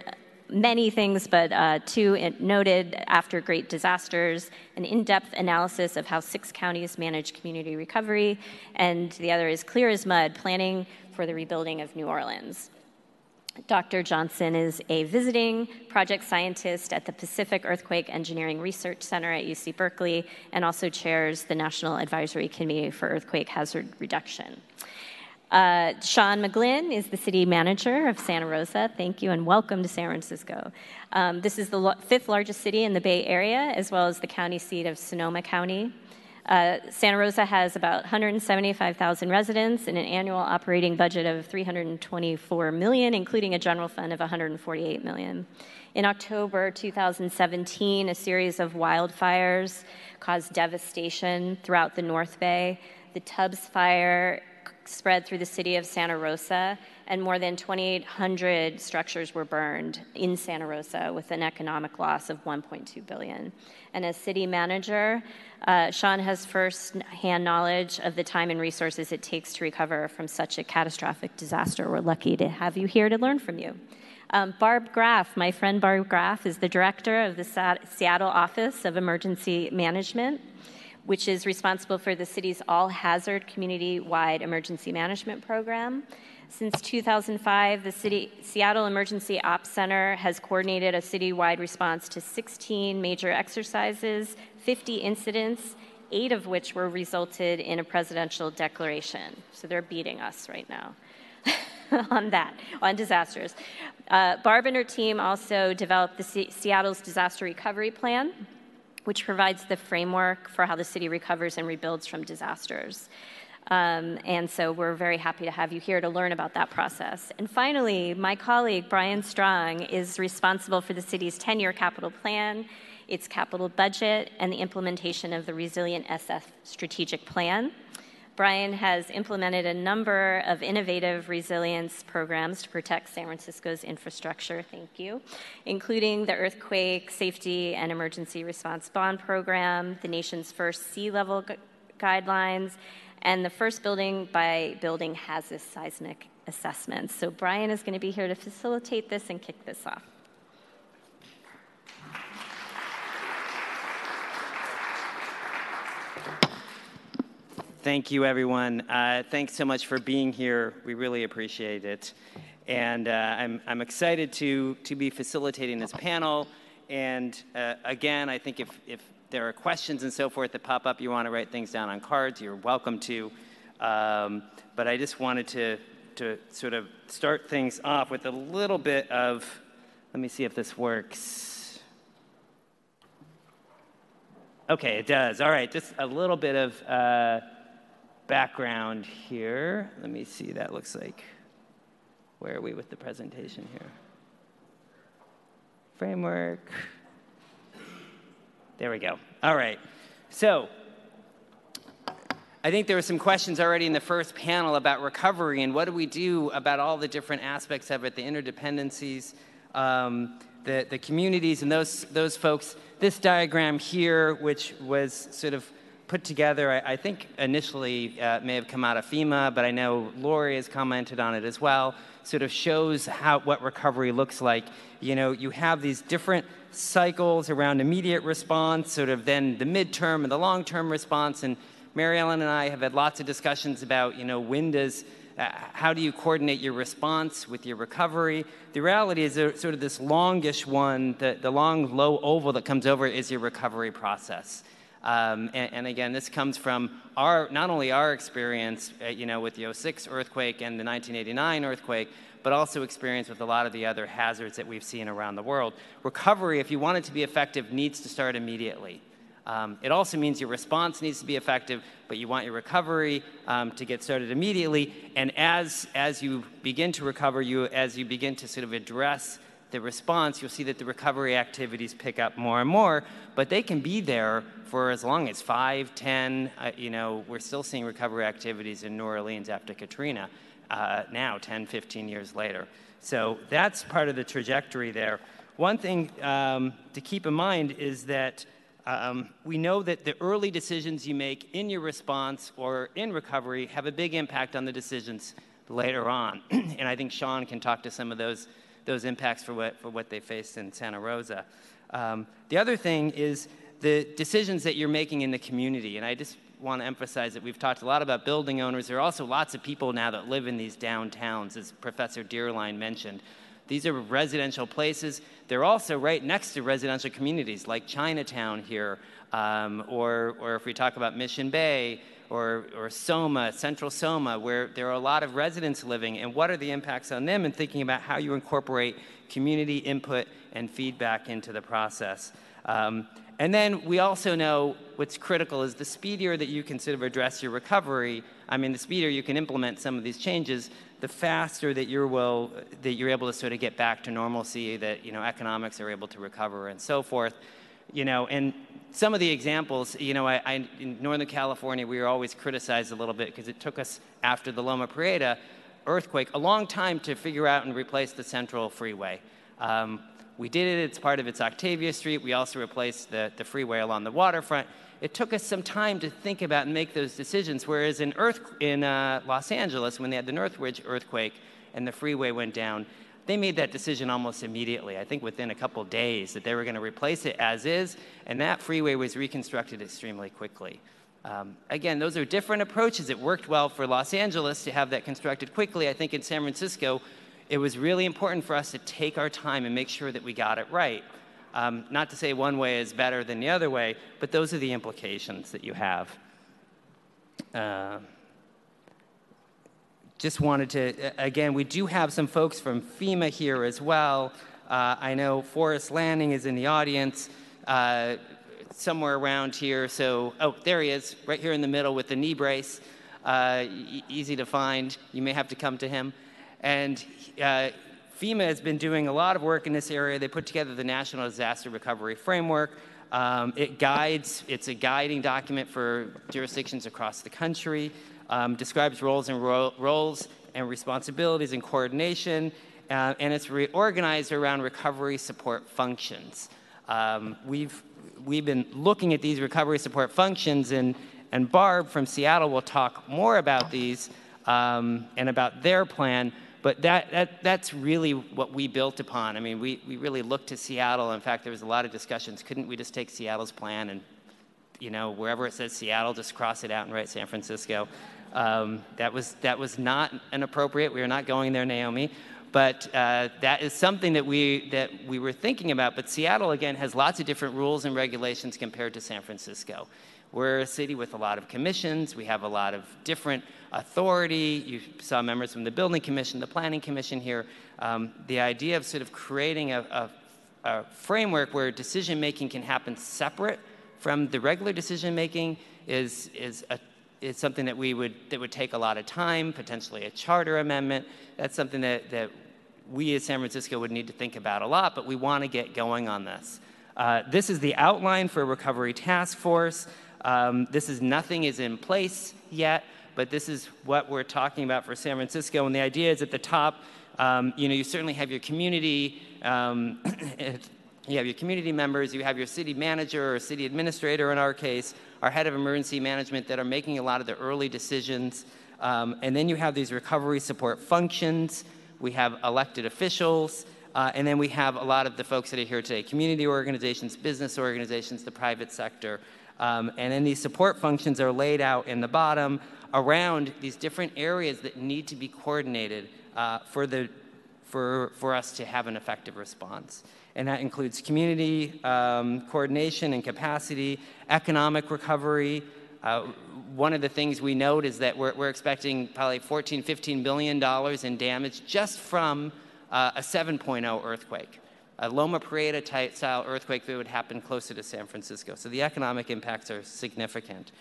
many things, but uh, two noted after great disasters, an in-depth analysis of how six counties manage community recovery, and the other is Clear as Mud, Planning for the Rebuilding of New Orleans. Doctor Johnson is a visiting project scientist at the Pacific Earthquake Engineering Research Center at U C Berkeley, and also chairs the National Advisory Committee for Earthquake Hazard Reduction. Uh, Sean McGlynn is the city manager of Santa Rosa. Thank you and welcome to San Francisco. Um, this is the lo- fifth largest city in the Bay Area, as well as the county seat of Sonoma County. Uh, Santa Rosa has about one hundred seventy-five thousand residents and an annual operating budget of three hundred twenty-four million dollars, including a general fund of one hundred forty-eight million dollars. In October two thousand seventeen, a series of wildfires caused devastation throughout the North Bay. The Tubbs Fire spread through the city of Santa Rosa, and more than twenty-eight hundred structures were burned in Santa Rosa with an economic loss of one point two billion dollars. And as city manager, uh, Sean has first-hand knowledge of the time and resources it takes to recover from such a catastrophic disaster. We're lucky to have you here to learn from you. Um, Barb Graff, my friend Barb Graff, is the director of the Seattle Office of Emergency Management. which is responsible for the city's all-hazard community-wide emergency management program. Since two thousand five, the city, Seattle Emergency Ops Center has coordinated a citywide response to sixteen major exercises, fifty incidents, eight of which were resulted in a presidential declaration. So they're beating us right now on that, on disasters. Uh, Barb and her team also developed the C- Seattle's Disaster Recovery Plan, which provides the framework for how the city recovers and rebuilds from disasters. Um, and so we're very happy to have you here to learn about that process. And finally, my colleague, Brian Strong, is responsible for the city's ten-year capital plan, its capital budget, and the implementation of the Resilient S F strategic plan. Brian has implemented a number of innovative resilience programs to protect San Francisco's infrastructure, thank you, including the Earthquake Safety and Emergency Response Bond Program, the nation's first sea level gu- guidelines, and the first building by building hazardous seismic assessments. So Brian is going to be here to facilitate this and kick this off. Thank you, everyone. Uh, thanks so much for being here. We really appreciate it. And uh, I'm, I'm excited to, to be facilitating this panel. And uh, again, I think if, if there are questions and so forth that pop up, you want to write things down on cards, you're welcome to. Um, but I just wanted to, to sort of start things off with a little bit of, let me see if this works. Okay, it does. All right, just a little bit of... Uh, background here. Let me see, that looks like, where are we with the presentation here? Framework. There we go. All right. So I think there were some questions already in the first panel about recovery and what do we do about all the different aspects of it, the interdependencies, um, the, the communities and those, those folks. This diagram here, which was sort of put together, I, I think initially uh, may have come out of FEMA, but I know Lori has commented on it as well, sort of shows how what recovery looks like. You know, you have these different cycles around immediate response, sort of then the midterm and the long-term response, and Mary Ellen and I have had lots of discussions about, you know, when does, uh, how do you coordinate your response with your recovery? The reality is there, sort of this longish one, the, the long low oval that comes over is your recovery process. Um, and, and again, this comes from our not only our experience, uh, you know, with the oh six earthquake and the nineteen eighty-nine earthquake, but also experience with a lot of the other hazards that we've seen around the world. Recovery, if you want it to be effective, needs to start immediately. Um, it also means your response needs to be effective, but you want your recovery um, to get started immediately. And as as you begin to recover, you as you begin to sort of address the response, you'll see that the recovery activities pick up more and more, but they can be there for as long as five, ten, uh, you know, we're still seeing recovery activities in New Orleans after Katrina, uh, now ten, fifteen years later. So that's part of the trajectory there. One thing um, to keep in mind is that um, we know that the early decisions you make in your response or in recovery have a big impact on the decisions later on. And I think Sean can talk to some of those those impacts for what for what they faced in Santa Rosa. Um, the other thing is the decisions that you're making in the community, and I just want to emphasize that we've talked a lot about building owners. There are also lots of people now that live in these downtowns, as Professor Deierlein mentioned. These are residential places. They're also right next to residential communities like Chinatown here, um, or or if we talk about Mission Bay, Or, or Soma, Central Soma, where there are a lot of residents living, and what are the impacts on them, and thinking about how you incorporate community input and feedback into the process. Um, and then we also know what's critical is the speedier that you can sort of address your recovery, I mean, the speedier you can implement some of these changes, the faster that you're, will, that you're able to sort of get back to normalcy, that, you know, economics are able to recover and so forth. You know, and some of the examples, you know, I, I, in Northern California, we were always criticized a little bit because it took us, after the Loma Prieta earthquake, a long time to figure out and replace the Central Freeway. Um, we did it. It's part of its Octavia Street. We also replaced the, the freeway along the waterfront. It took us some time to think about and make those decisions, whereas in, earth, in uh, Los Angeles, when they had the Northridge earthquake and the freeway went down, they made that decision almost immediately, I think within a couple days, that they were going to replace it as is, and that freeway was reconstructed extremely quickly. Um, again, those are different approaches. It worked well for Los Angeles to have that constructed quickly. I think in San Francisco, it was really important for us to take our time and make sure that we got it right. Um, not to say one way is better than the other way, but those are the implications that you have. Uh, just wanted to, again, we do have some folks from FEMA here as well. Uh, I know Forrest Lanning is in the audience. Uh, somewhere around here, so, oh, there he is, right here in the middle with the knee brace, uh, e easy to find, you may have to come to him. And uh, FEMA has been doing a lot of work in this area. They put together the National Disaster Recovery Framework. Um, it guides, it's a guiding document for jurisdictions across the country, um, describes roles and, ro roles and responsibilities and coordination, uh, and it's reorganized around recovery support functions. Um, we've We've been looking at these recovery support functions, and, and Barb from Seattle will talk more about these um, and about their plan, but that, that, that's really what we built upon. I mean, we, we really looked to Seattle. In fact, there was a lot of discussions. Couldn't we just take Seattle's plan and, you know, wherever it says Seattle, just cross it out and write San Francisco? Um, that was, that was not inappropriate. We were not going there, Naomi. But uh, that is something that we, that we were thinking about. But Seattle, again, has lots of different rules and regulations compared to San Francisco. We're a city with a lot of commissions. We have a lot of different authority. You saw members from the Building Commission, the Planning Commission here. Um, the idea of sort of creating a, a, a framework where decision-making can happen separate from the regular decision-making is, is a It's something that we would that would take a lot of time, potentially a charter amendment. That's something that, that we as San Francisco would need to think about a lot, but we want to get going on this. Uh, this is the outline for a recovery task force. Um, this is nothing is in place yet, but this is what we're talking about for San Francisco. And the idea is at the top, um, you know, you certainly have your community, um, you have your community members, you have your city manager or city administrator in our case, our head of emergency management that are making a lot of the early decisions. Um, and then you have these recovery support functions. We have elected officials. Uh, and then we have a lot of the folks that are here today, community organizations, business organizations, the private sector. Um, and then these support functions are laid out in the bottom around these different areas that need to be coordinated uh, for, the, for, for us to have an effective response. And that includes community um, coordination and capacity, economic recovery. Uh, one of the things we note is that we're, we're expecting probably fourteen, fifteen billion dollars in damage just from uh, a seven point oh earthquake, a Loma Prieta style earthquake that would happen closer to San Francisco. So the economic impacts are significant.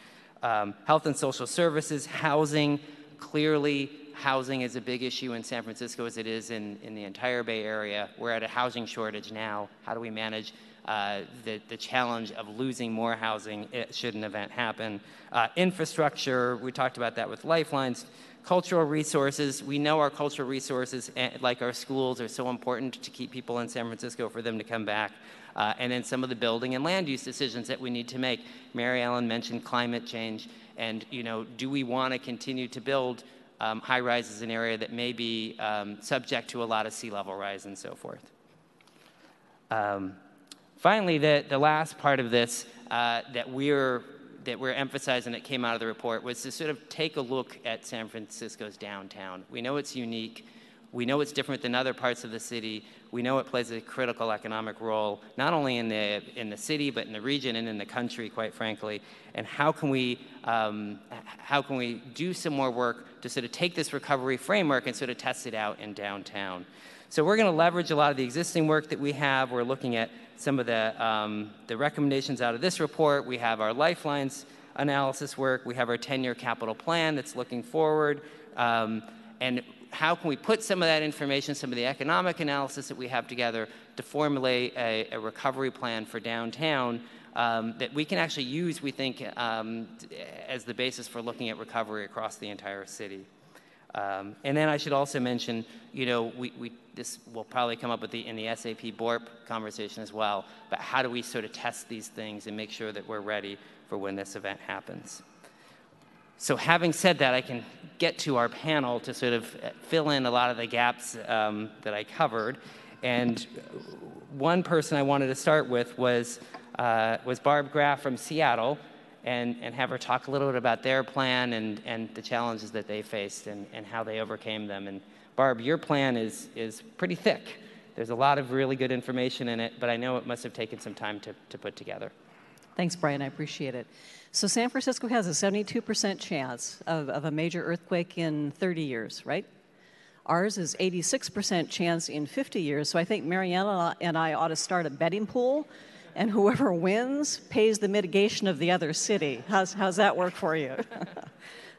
Um, health and social services, housing, clearly, housing is a big issue in San Francisco as it is in, in the entire Bay Area. We're at a housing shortage now. How do we manage uh, the, the challenge of losing more housing should an event happen? Uh, infrastructure, we talked about that with Lifelines. Cultural resources, we know our cultural resources, like our schools, are so important to keep people in San Francisco for them to come back. Uh, and then some of the building and land use decisions that we need to make. Mary Ellen mentioned climate change, and you know, do we want to continue to build Um, high rise is an area that may be um, subject to a lot of sea level rise and so forth. Um, finally, the, the last part of this uh, that we're that we're emphasizing that came out of the report was to sort of take a look at San Francisco's downtown. We know it's unique. We know it's different than other parts of the city. We know it plays a critical economic role, not only in the in the city, but in the region and in the country, quite frankly. And how can we um, how can we do some more work to sort of take this recovery framework and sort of test it out in downtown? So we're going to leverage a lot of the existing work that we have. We're looking at some of the um, the recommendations out of this report. We have our Lifelines analysis work. We have our ten-year capital plan that's looking forward, um, and how can we put some of that information, some of the economic analysis that we have together to formulate a, a recovery plan for downtown um, that we can actually use, we think, um, as the basis for looking at recovery across the entire city. Um, and then I should also mention, you know, we, we, this will probably come up with the, in the S A P B O R P conversation as well, but how do we sort of test these things and make sure that we're ready for when this event happens? So having said that, I can get to our panel to sort of fill in a lot of the gaps um, that I covered. And one person I wanted to start with was, uh, was Barb Graff from Seattle. and, and have her talk a little bit about their plan and, and the challenges that they faced and, and how they overcame them. And Barb, your plan is, is pretty thick. There's a lot of really good information in it, but I know it must have taken some time to, to put together. Thanks, Brian. I appreciate it. So San Francisco has a seventy-two percent chance of, of a major earthquake in thirty years, right? Ours is eighty-six percent chance in fifty years. So I think Mariana and I ought to start a betting pool, and whoever wins pays the mitigation of the other city. How's, how's that work for you?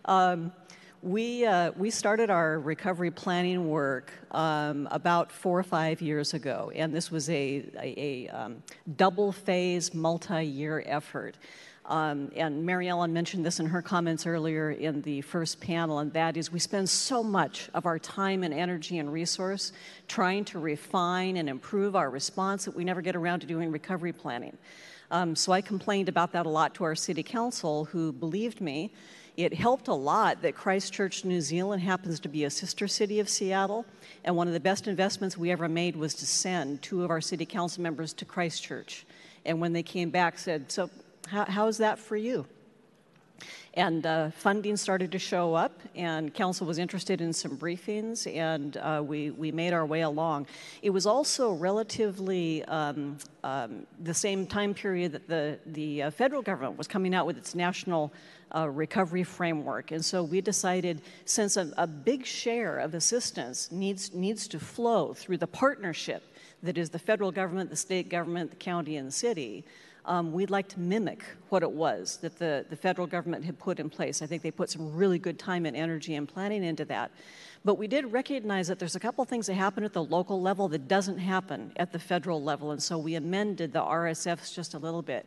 um, we, uh, we started our recovery planning work um, about four or five years ago, and this was a, a, a um, double-phase, multi-year effort. Um, and Mary Ellen mentioned this in her comments earlier in the first panel, and that is we spend so much of our time and energy and resource trying to refine and improve our response that we never get around to doing recovery planning. Um, so I complained about that a lot to our city council, who believed me. It helped a lot that Christchurch, New Zealand happens to be a sister city of Seattle, and one of the best investments we ever made was to send two of our city council members to Christchurch. And when they came back, said, so How, how is that for you? And uh, funding started to show up, and council was interested in some briefings, and uh, we, we made our way along. It was also relatively um, um, the same time period that the, the uh, federal government was coming out with its national uh, recovery framework. And so we decided, since a, a big share of assistance needs, needs to flow through the partnership that is the federal government, the state government, the county, and the city, Um, we'd like to mimic what it was that the, the federal government had put in place. I think they put some really good time and energy and planning into that. But we did recognize that there's a couple things that happen at the local level that doesn't happen at the federal level, and so we amended the R S Fs just a little bit.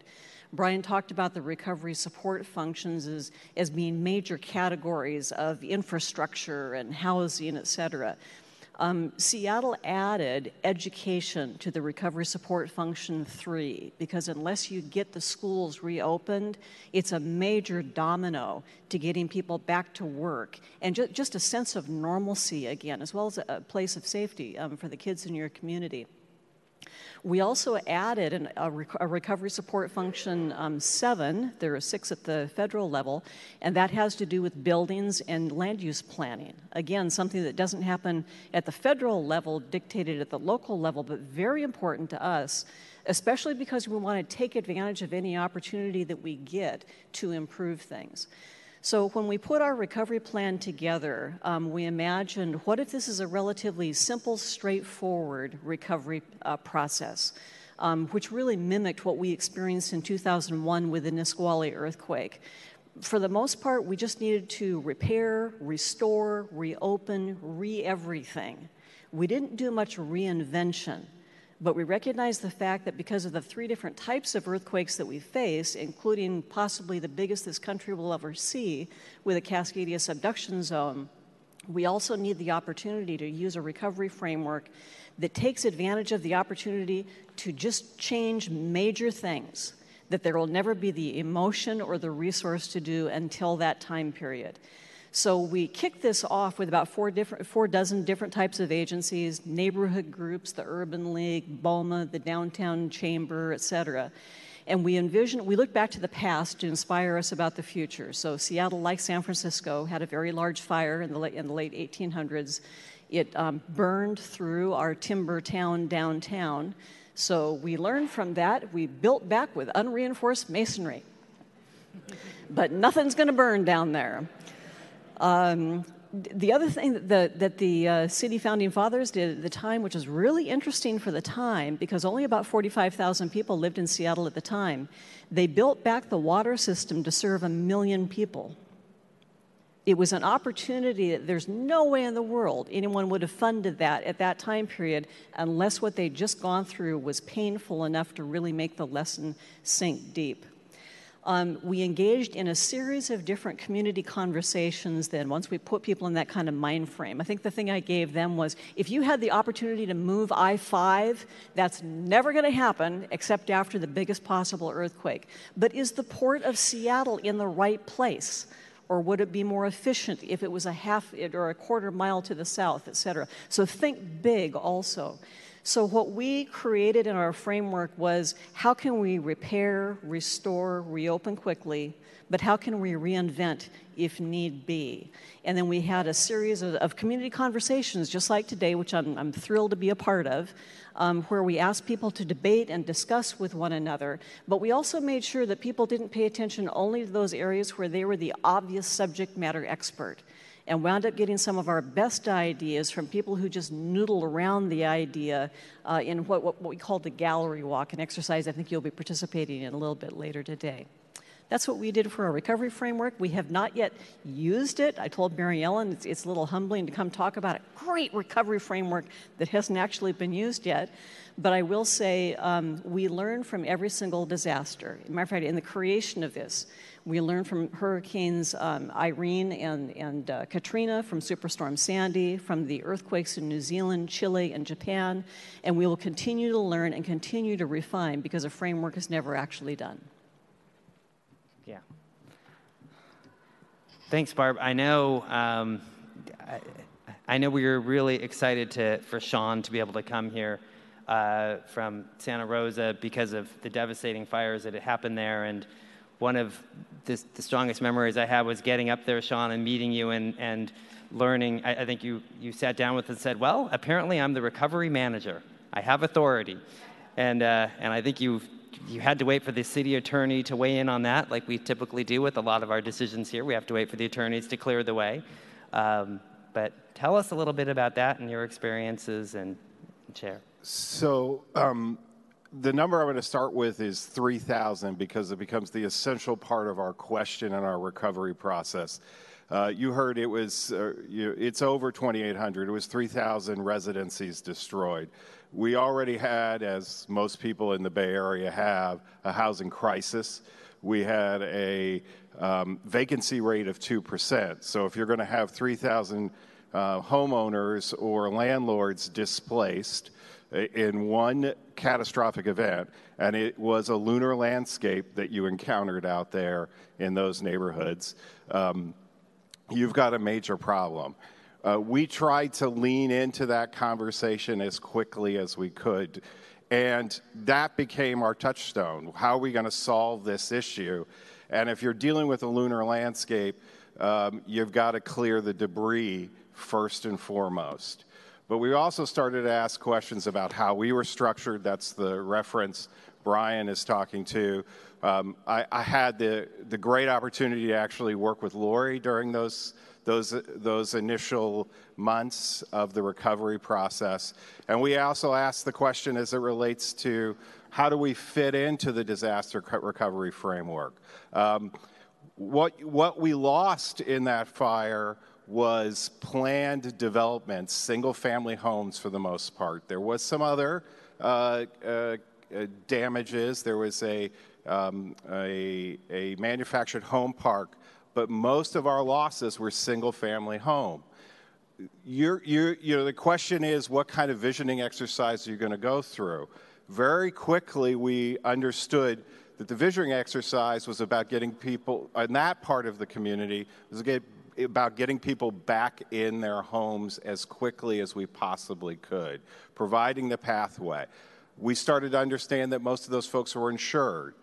Brian talked about the recovery support functions as, as being major categories of infrastructure and housing, et cetera. Um, Seattle added education to the recovery support function three, because unless you get the schools reopened, it's a major domino to getting people back to work and ju just a sense of normalcy again, as well as a place of safety um, for the kids in your community. We also added an, a, rec a recovery support function um, seven. There are six at the federal level, and that has to do with buildings and land use planning. Again, something that doesn't happen at the federal level, dictated at the local level, but very important to us, especially because we want to take advantage of any opportunity that we get to improve things. So when we put our recovery plan together, um, we imagined, what if this is a relatively simple, straightforward recovery uh, process, um, which really mimicked what we experienced in two thousand one with the Nisqually earthquake. For the most part, we just needed to repair, restore, reopen, re-everything. We didn't do much reinvention. But we recognize the fact that because of the three different types of earthquakes that we face, including possibly the biggest this country will ever see with a Cascadia subduction zone, we also need the opportunity to use a recovery framework that takes advantage of the opportunity to just change major things that there will never be the emotion or the resource to do until that time period. So we kicked this off with about four, different, four dozen different types of agencies, neighborhood groups, the Urban League, BOMA, the Downtown Chamber, et cetera. And we envisioned, we looked back to the past to inspire us about the future. So Seattle, like San Francisco, had a very large fire in the late, in the late eighteen hundreds. It um, burned through our timber town downtown. So we learned from that. We built back with unreinforced masonry. But nothing's going to burn down there. Um, the other thing that the, that the uh, city founding fathers did at the time, which was really interesting for the time, because only about forty-five thousand people lived in Seattle at the time, they built back the water system to serve a million people. It was an opportunity that there's no way in the world anyone would have funded that at that time period unless what they'd just gone through was painful enough to really make the lesson sink deep. Um, we engaged in a series of different community conversations then, once we put people in that kind of mind frame. I think the thing I gave them was, if you had the opportunity to move I five, that's never going to happen except after the biggest possible earthquake. But is the Port of Seattle in the right place? Or would it be more efficient if it was a half or a quarter mile to the south, et cetera? So think big also. So what we created in our framework was, how can we repair, restore, reopen quickly, but how can we reinvent if need be? And then we had a series of, of community conversations, just like today, which I'm, I'm thrilled to be a part of, um, where we asked people to debate and discuss with one another. But we also made sure that people didn't pay attention only to those areas where they were the obvious subject matter expert, and wound up getting some of our best ideas from people who just noodle around the idea uh, in what, what, what we call the gallery walk, an exercise I think you'll be participating in a little bit later today. That's what we did for our recovery framework. We have not yet used it. I told Mary Ellen it's, it's a little humbling to come talk about a great recovery framework that hasn't actually been used yet. But I will say um, we learn from every single disaster. As a matter of fact, in the creation of this, we learned from hurricanes um, Irene and, and uh, Katrina, from Superstorm Sandy, from the earthquakes in New Zealand, Chile, and Japan. And we will continue to learn and continue to refine, because a framework is never actually done. Yeah. Thanks, Barb. I know... Um, I, I know we were really excited to, for Sean to be able to come here Uh, from Santa Rosa because of the devastating fires that had happened there. And one of the, the strongest memories I had was getting up there, Sean, and meeting you and, and learning. I, I think you, you sat down with and said, well, apparently I'm the recovery manager. I have authority. And, uh, and I think you you had to wait for the city attorney to weigh in on that, like we typically do with a lot of our decisions here. We have to wait for the attorneys to clear the way. Um, but tell us a little bit about that and your experiences, and, and share. So um, the number I'm going to start with is three thousand, because it becomes the essential part of our question and our recovery process. Uh, you heard it was, uh, you, it's over twenty-eight hundred. It was three thousand residencies destroyed. We already had, as most people in the Bay Area have, a housing crisis. We had a um, vacancy rate of two percent. So if you're going to have three thousand uh, homeowners or landlords displaced in one catastrophic event, and it was a lunar landscape that you encountered out there in those neighborhoods, um, you've got a major problem. Uh, we tried to lean into that conversation as quickly as we could, and that became our touchstone. How are we going to solve this issue? And if you're dealing with a lunar landscape, um, you've got to clear the debris first and foremost. But we also started to ask questions about how we were structured. That's the reference Brian is talking to. Um, I, I had the, the great opportunity to actually work with Lori during those, those, those initial months of the recovery process. And we also asked the question as it relates to, how do we fit into the disaster recovery framework? Um, what, what we lost in that fire was planned developments, single-family homes for the most part. There was some other uh, uh, damages. There was a, um, a, a manufactured home park, but most of our losses were single-family home. You're, you're, you know, the question is, what kind of visioning exercise are you going to go through? Very quickly, we understood that the visioning exercise was about getting people in that part of the community, was getting about getting people back in their homes as quickly as we possibly could, providing the pathway. We started to understand that most of those folks were insured.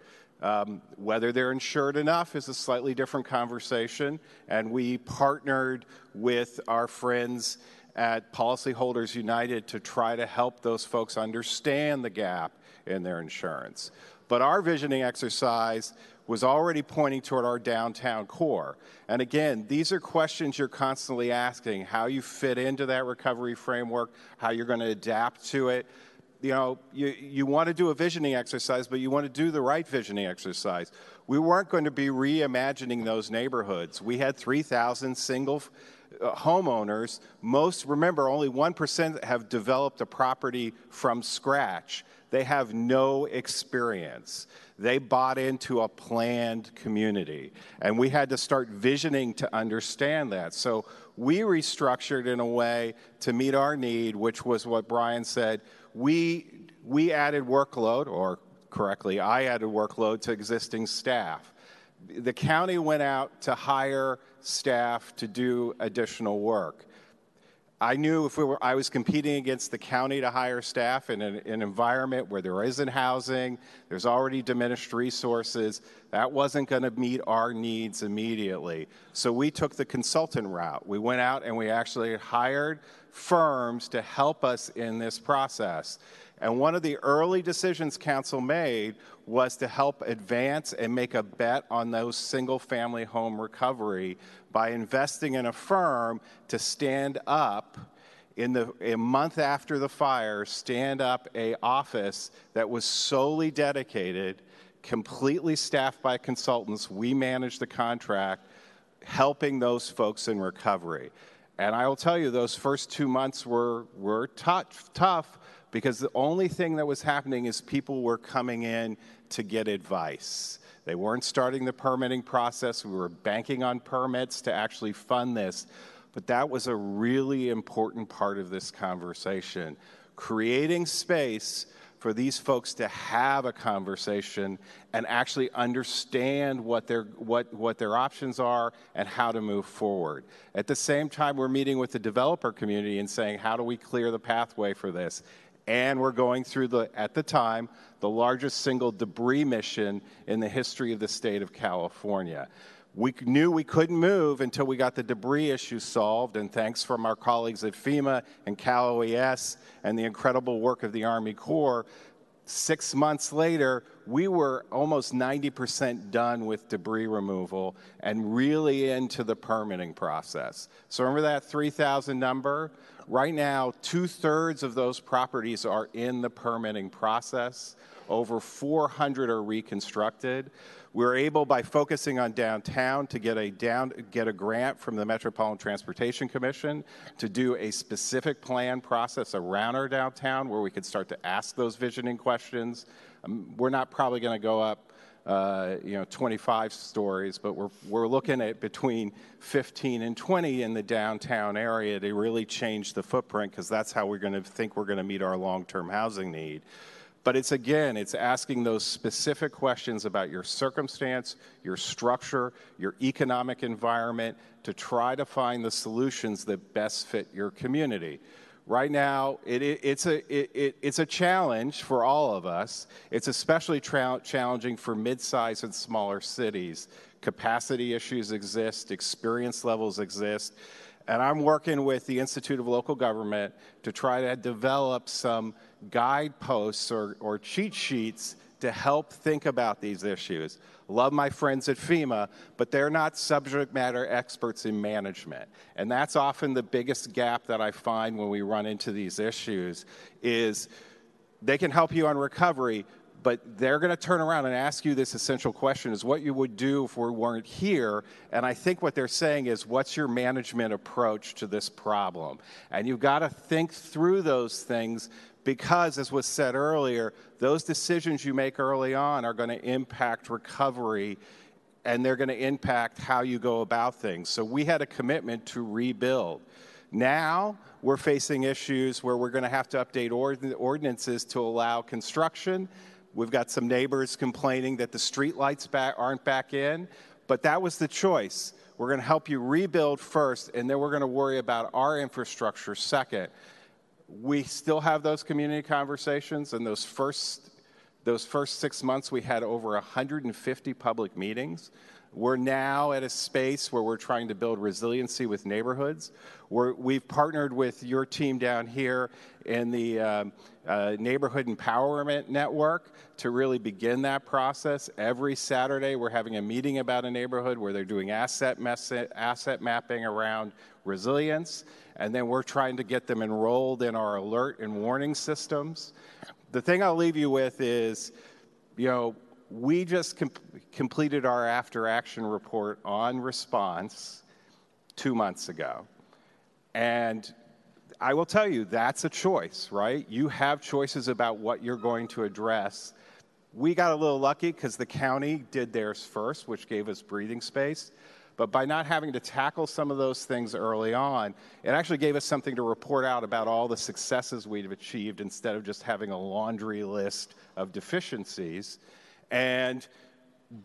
Um, whether they're insured enough is a slightly different conversation, and we partnered with our friends at Policyholders United to try to help those folks understand the gap in their insurance. But our visioning exercise was already pointing toward our downtown core. And again, these are questions you're constantly asking, how you fit into that recovery framework, how you're going to adapt to it. You know, you, you want to do a visioning exercise, but you want to do the right visioning exercise. We weren't going to be reimagining those neighborhoods. We had three thousand single homeowners. Most, remember, only one percent have developed a property from scratch. They have no experience. They bought into a planned community, and we had to start visioning to understand that. So we restructured in a way to meet our need, which was what Brian said. We, we added workload, or correctly, I added workload to existing staff. The county went out to hire staff to do additional work. I knew if we were, I was competing against the county to hire staff in an, an environment where there isn't housing, there's already diminished resources, that wasn't going to meet our needs immediately. So we took the consultant route. We went out and we actually hired firms to help us in this process. And one of the early decisions Council made was to help advance and make a bet on those single-family home recovery by investing in a firm to stand up, in the, a month after the fire, stand up a office that was solely dedicated, completely staffed by consultants. We managed the contract, helping those folks in recovery. And I will tell you, those first two months were, were tough, tough, because the only thing that was happening is people were coming in to get advice. They weren't starting the permitting process. We were banking on permits to actually fund this. But that was a really important part of this conversation, creating space for these folks to have a conversation and actually understand what their, what, what their options are and how to move forward. At the same time, we're meeting with the developer community and saying, how do we clear the pathway for this? And we're going through, the, at the time, the largest single debris mission in the history of the state of California. We knew we couldn't move until we got the debris issue solved, and thanks from our colleagues at FEMA and Cal O E S and the incredible work of the Army Corps, six months later, we were almost ninety percent done with debris removal and really into the permitting process. So remember that three thousand number? Right now, two-thirds of those properties are in the permitting process. Over four hundred are reconstructed. We were able, by focusing on downtown, to get a, down, get a grant from the Metropolitan Transportation Commission to do a specific plan process around our downtown where we could start to ask those visioning questions. Um, we're not probably going to go up uh, you know, twenty-five stories, but we're, we're looking at between fifteen and twenty in the downtown area to really change the footprint, because that's how we're going to think we're going to meet our long-term housing need. But it's, again, it's asking those specific questions about your circumstance, your structure, your economic environment, to try to find the solutions that best fit your community. Right now, it, it, it's, a, it, it, it's a challenge for all of us. It's especially tra- challenging for mid-sized and smaller cities. Capacity issues exist, experience levels exist. And I'm working with the Institute of Local Government to try to develop some guideposts or, or cheat sheets to help think about these issues. Love my friends at FEMA, but they're not subject matter experts in management. And that's often the biggest gap that I find when we run into these issues, is they can help you on recovery, but they're going to turn around and ask you this essential question, is what you would do if we weren't here. And I think what they're saying is, what's your management approach to this problem? And you've got to think through those things, because, as was said earlier, those decisions you make early on are going to impact recovery, and they're going to impact how you go about things. So we had a commitment to rebuild. Now we're facing issues where we're going to have to update ordin- ordinances to allow construction. We've got some neighbors complaining that the street lights back, aren't back in, but that was the choice. We're going to help you rebuild first, and then we're going to worry about our infrastructure second. We still have those community conversations, and those first, those first six months we had over one hundred fifty public meetings. We're now at a space where we're trying to build resiliency with neighborhoods. We're, we've partnered with your team down here in the um, uh, Neighborhood Empowerment Network to really begin that process. Every Saturday, we're having a meeting about a neighborhood where they're doing asset, mess- asset mapping around resilience, and then we're trying to get them enrolled in our alert and warning systems. The thing I'll leave you with is, you know, we just com- completed our after-action report on response two months ago. And I will tell you, that's a choice, right? You have choices about what you're going to address. We got a little lucky because the county did theirs first, which gave us breathing space. But by not having to tackle some of those things early on, it actually gave us something to report out about all the successes we've achieved, instead of just having a laundry list of deficiencies. And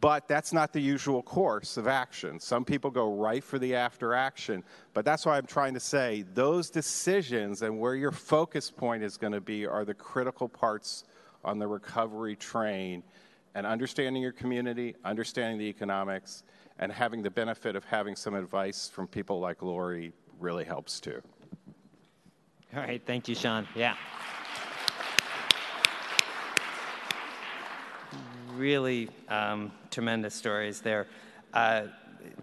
But that's not the usual course of action. Some people go right for the after action, but that's why I'm trying to say those decisions and where your focus point is going to be are the critical parts on the recovery train, and understanding your community, understanding the economics, and having the benefit of having some advice from people like Lori really helps too. All right, thank you, Sean. Yeah. Really um, tremendous stories there. Uh,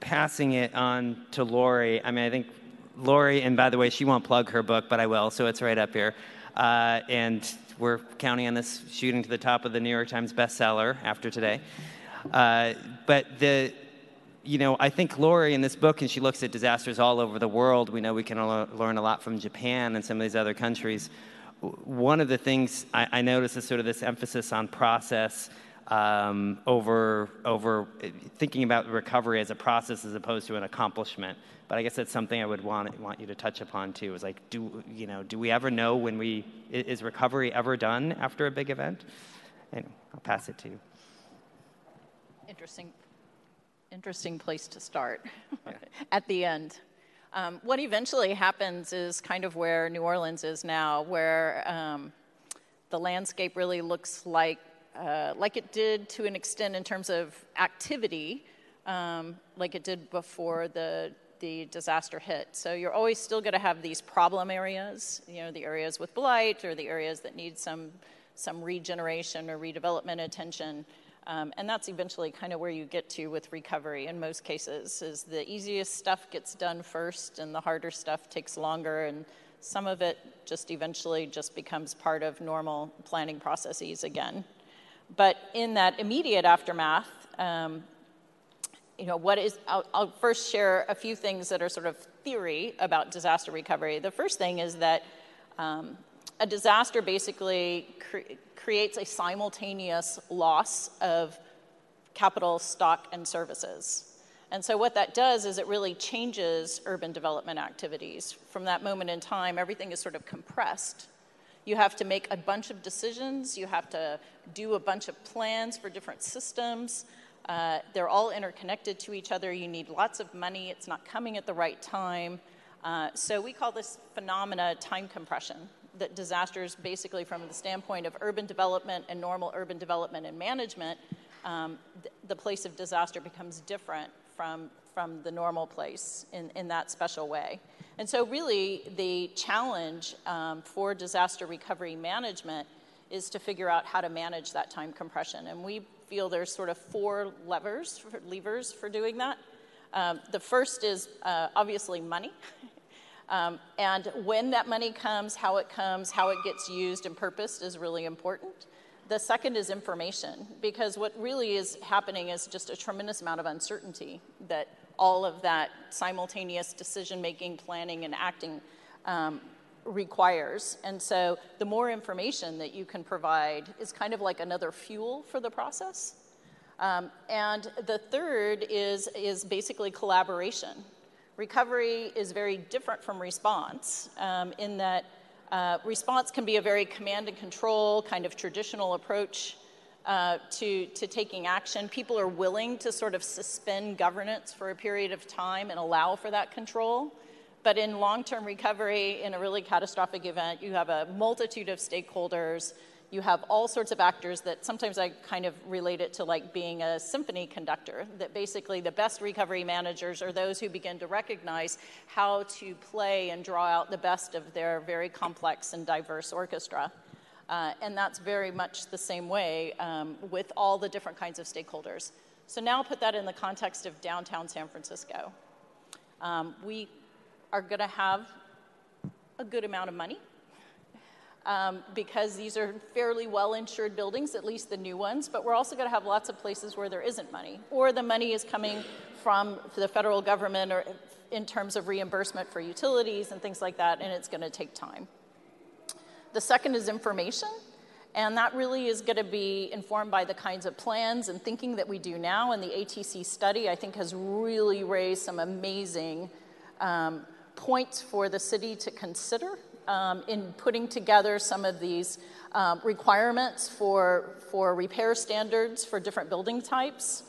passing it on to Lori. I mean, I think Lori, and by the way, she won't plug her book, but I will, so it's right up here. Uh, and we're counting on this shooting to the top of the New York Times bestseller after today. Uh, but the, you know, I think Lori in this book, and she looks at disasters all over the world. We know we can al- learn a lot from Japan and some of these other countries. One of the things I, I notice is sort of this emphasis on process. Um, over over thinking about recovery as a process as opposed to an accomplishment, but I guess that's something I would want want you to touch upon too. Is like, do you know? Do we ever know when we is recovery ever done after a big event? Anyway, I'll pass it to you. Interesting, interesting place to start. Yeah. At the end. Um, what eventually happens is kind of where New Orleans is now, where um, the landscape really looks like. Uh, like it did to an extent in terms of activity, um, like it did before the the disaster hit. So you're always still going to have these problem areas, you know, the areas with blight or the areas that need some some regeneration or redevelopment attention, um, and that's eventually kind of where you get to with recovery in most cases. Is the easiest stuff gets done first, and the harder stuff takes longer, and some of it just eventually just becomes part of normal planning processes again. But in that immediate aftermath, um, you know, what is, I'll, I'll first share a few things that are sort of theory about disaster recovery. The first thing is that um, a disaster basically cre- creates a simultaneous loss of capital, stock, and services. And so what that does is it really changes urban development activities. From that moment in time, everything is sort of compressed. You have to make a bunch of decisions. You have to do a bunch of plans for different systems. Uh, they're all interconnected to each other. You need lots of money. It's not coming at the right time. Uh, so we call this phenomena time compression, that disasters basically from the standpoint of urban development and normal urban development and management, um, th- the place of disaster becomes different from, from the normal place in, in that special way. And so really the challenge um, for disaster recovery management is to figure out how to manage that time compression. And we feel there's sort of four levers for, levers for doing that. Um, the first is uh, obviously money. um, and when that money comes, how it comes, how it gets used and purposed is really important. The second is information, because what really is happening is just a tremendous amount of uncertainty that all of that simultaneous decision-making, planning, and acting um, requires. And so the more information that you can provide is kind of like another fuel for the process. Um, and the third is, is basically collaboration. Recovery is very different from response um, in that uh, response can be a very command and control kind of traditional approach Uh, to, to taking action. People are willing to sort of suspend governance for a period of time and allow for that control. But in long-term recovery, in a really catastrophic event, you have a multitude of stakeholders. You have all sorts of actors that sometimes I kind of relate it to like being a symphony conductor, that basically the best recovery managers are those who begin to recognize how to play and draw out the best of their very complex and diverse orchestra. Uh, and that's very much the same way um, with all the different kinds of stakeholders. So now put that in the context of downtown San Francisco. Um, we are going to have a good amount of money um, because these are fairly well-insured buildings, at least the new ones, but we're also going to have lots of places where there isn't money, or the money is coming from the federal government or in terms of reimbursement for utilities and things like that, and it's going to take time. The second is information, and that really is going to be informed by the kinds of plans and thinking that we do now, and the A T C study, I think, has really raised some amazing um, points for the city to consider um, in putting together some of these um, requirements for, for repair standards for different building types.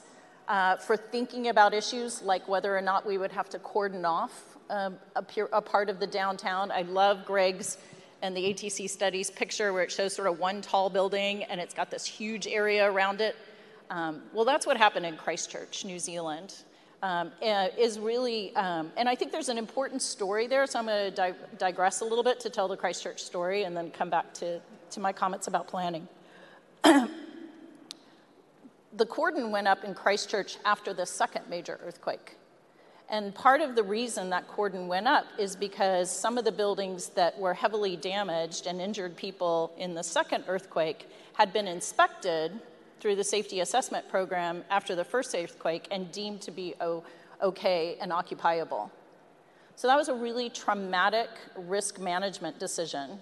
uh, for thinking about issues like whether or not we would have to cordon off um, a, a part of the downtown. I love Greg's and the A T C studies picture where it shows sort of one tall building and it's got this huge area around it. Um, well, that's what happened in Christchurch, New Zealand. Um, is really, um, and I think there's an important story there, so I'm going to di digress a little bit to tell the Christchurch story and then come back to, to my comments about planning. The cordon went up in Christchurch after the second major earthquake. And part of the reason that cordon went up is because some of the buildings that were heavily damaged and injured people in the second earthquake had been inspected through the safety assessment program after the first earthquake and deemed to be okay and occupiable. So that was a really traumatic risk management decision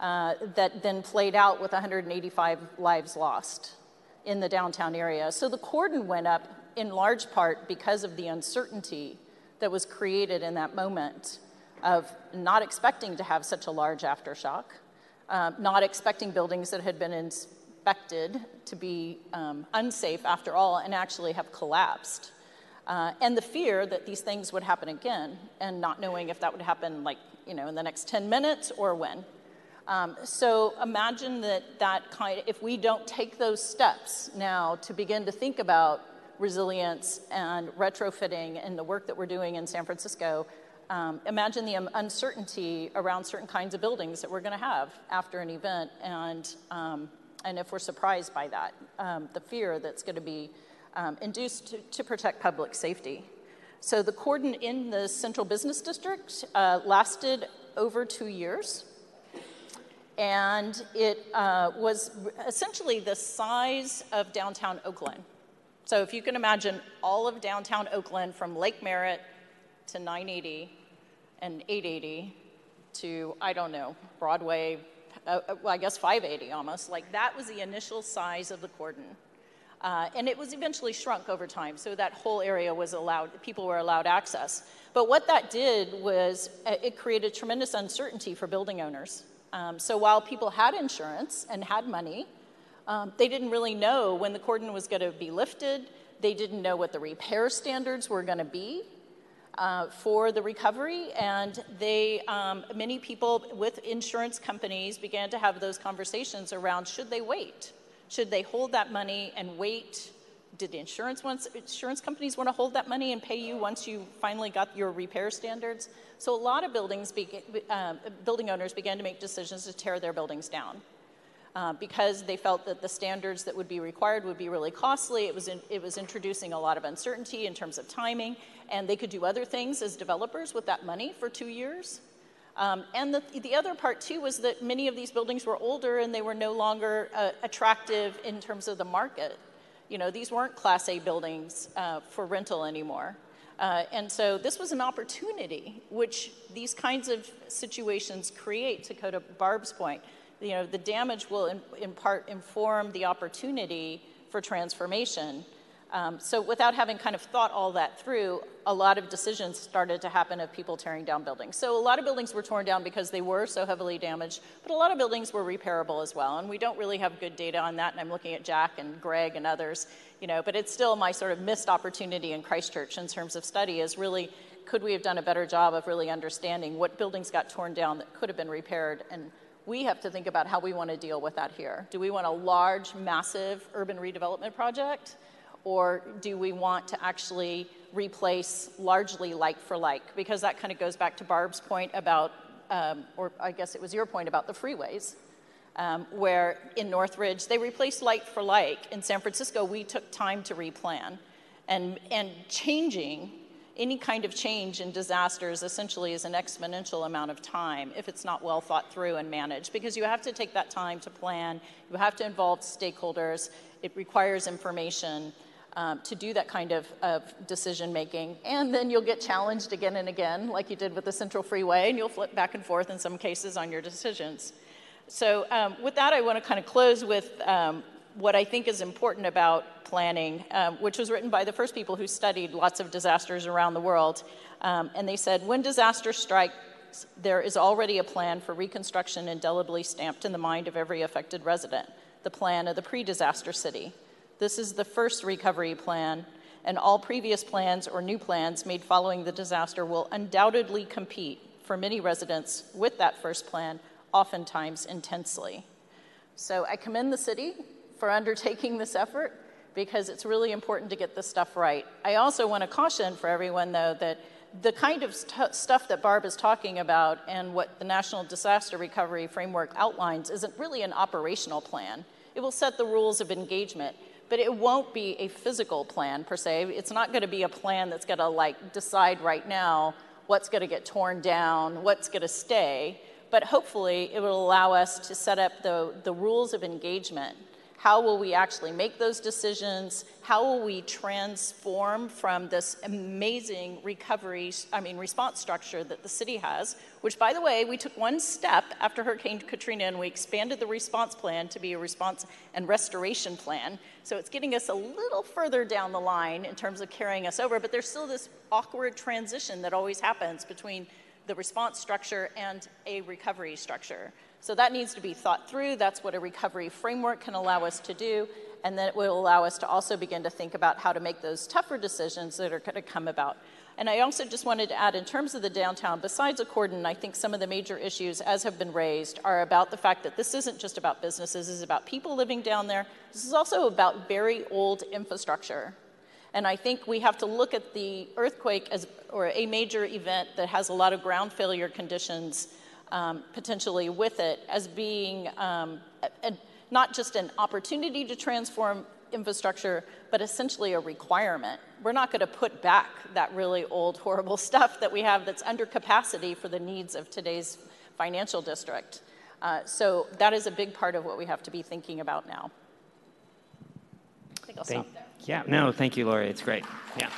uh, that then played out with one hundred eighty-five lives lost in the downtown area. So the cordon went up in large part because of the uncertainty that was created in that moment of not expecting to have such a large aftershock, uh, not expecting buildings that had been inspected to be um, unsafe after all and actually have collapsed, uh, and the fear that these things would happen again and not knowing if that would happen, like, you know, in the next ten minutes or when. Um, so imagine that that kind of, if we don't take those steps now to begin to think about resilience and retrofitting and the work that we're doing in San Francisco, um, imagine the uncertainty around certain kinds of buildings that we're going to have after an event, and, um, and if we're surprised by that, um, the fear that's going to be um, induced to, to protect public safety. So the cordon in the Central Business District uh, lasted over two years. And it uh, was essentially the size of downtown Oakland. So if you can imagine all of downtown Oakland from Lake Merritt to nine eighty and eight eighty to, I don't know, Broadway, uh, well, I guess five eighty almost. Like, that was the initial size of the cordon. Uh, and it was eventually shrunk over time, so that whole area was allowed, people were allowed access. But what that did was it created tremendous uncertainty for building owners. Um, so while people had insurance and had money, um, they didn't really know when the cordon was going to be lifted. They didn't know what the repair standards were going to be uh, for the recovery. And they, um, many people with insurance companies began to have those conversations around, should they wait? Should they hold that money and wait? Did the insurance, once, insurance companies want to hold that money and pay you once you finally got your repair standards? So a lot of buildings, be, uh, building owners began to make decisions to tear their buildings down uh, because they felt that the standards that would be required would be really costly. It was, in, it was introducing a lot of uncertainty in terms of timing, and they could do other things as developers with that money for two years. Um, and the, the other part, too, was that many of these buildings were older and they were no longer uh, attractive in terms of the market. You know, these weren't Class A buildings uh, for rental anymore. Uh, and so this was an opportunity which these kinds of situations create, to go to Barb's point. You know, the damage will in, in part inform the opportunity for transformation. Um, so without having kind of thought all that through, a lot of decisions started to happen of people tearing down buildings. So a lot of buildings were torn down because they were so heavily damaged, but a lot of buildings were repairable as well. And we don't really have good data on that, and I'm looking at Jack and Greg and others, you know, but it's still my sort of missed opportunity in Christchurch in terms of study is really, could we have done a better job of really understanding what buildings got torn down that could have been repaired? And we have to think about how we want to deal with that here. Do we want a large, massive urban redevelopment project? Or do we want to actually replace largely like for like? Because that kind of goes back to Barb's point about, um, or I guess it was your point about the freeways, um, where in Northridge, they replaced like for like. In San Francisco, we took time to replan. And, and changing, any kind of change in disasters essentially is an exponential amount of time if it's not well thought through and managed. Because you have to take that time to plan. You have to involve stakeholders. It requires information. Um, to do that kind of, of decision-making. And then you'll get challenged again and again, like you did with the Central Freeway, and you'll flip back and forth in some cases on your decisions. So um, with that, I want to kind of close with um, what I think is important about planning, um, which was written by the first people who studied lots of disasters around the world. Um, and they said, when disaster strikes, there is already a plan for reconstruction indelibly stamped in the mind of every affected resident, the plan of the pre-disaster city. This is the first recovery plan and all previous plans or new plans made following the disaster will undoubtedly compete for many residents with that first plan, oftentimes intensely. So I commend the city for undertaking this effort, because it's really important to get this stuff right. I also want to caution for everyone, though, that the kind of st stuff that Barb is talking about and what the National Disaster Recovery Framework outlines isn't really an operational plan. It will set the rules of engagement, but it won't be a physical plan, per se. It's not going to be a plan that's going to, like, decide right now what's going to get torn down, what's going to stay, but hopefully it will allow us to set up the, the rules of engagement. How will we actually make those decisions? How will we transform from this amazing recovery, I mean, response structure that the city has, which, by the way, we took one step after Hurricane Katrina and we expanded the response plan to be a response and restoration plan. So it's getting us a little further down the line in terms of carrying us over, but there's still this awkward transition that always happens between the response structure and a recovery structure. So that needs to be thought through. That's what a recovery framework can allow us to do, and then it will allow us to also begin to think about how to make those tougher decisions that are going to come about. And I also just wanted to add, in terms of the downtown, besides Accordon, I think some of the major issues, as have been raised, are about the fact that this isn't just about businesses, it's about people living down there. This is also about very old infrastructure. And I think we have to look at the earthquake as, or a major event that has a lot of ground failure conditions Um, potentially with it, as being um, a, a, not just an opportunity to transform infrastructure, but essentially a requirement. We're not going to put back that really old, horrible stuff that we have that's under capacity for the needs of today's financial district. Uh, so that is a big part of what we have to be thinking about now. I think I'll thank, stop there. Yeah, no, thank you, Lori. It's great. Yeah.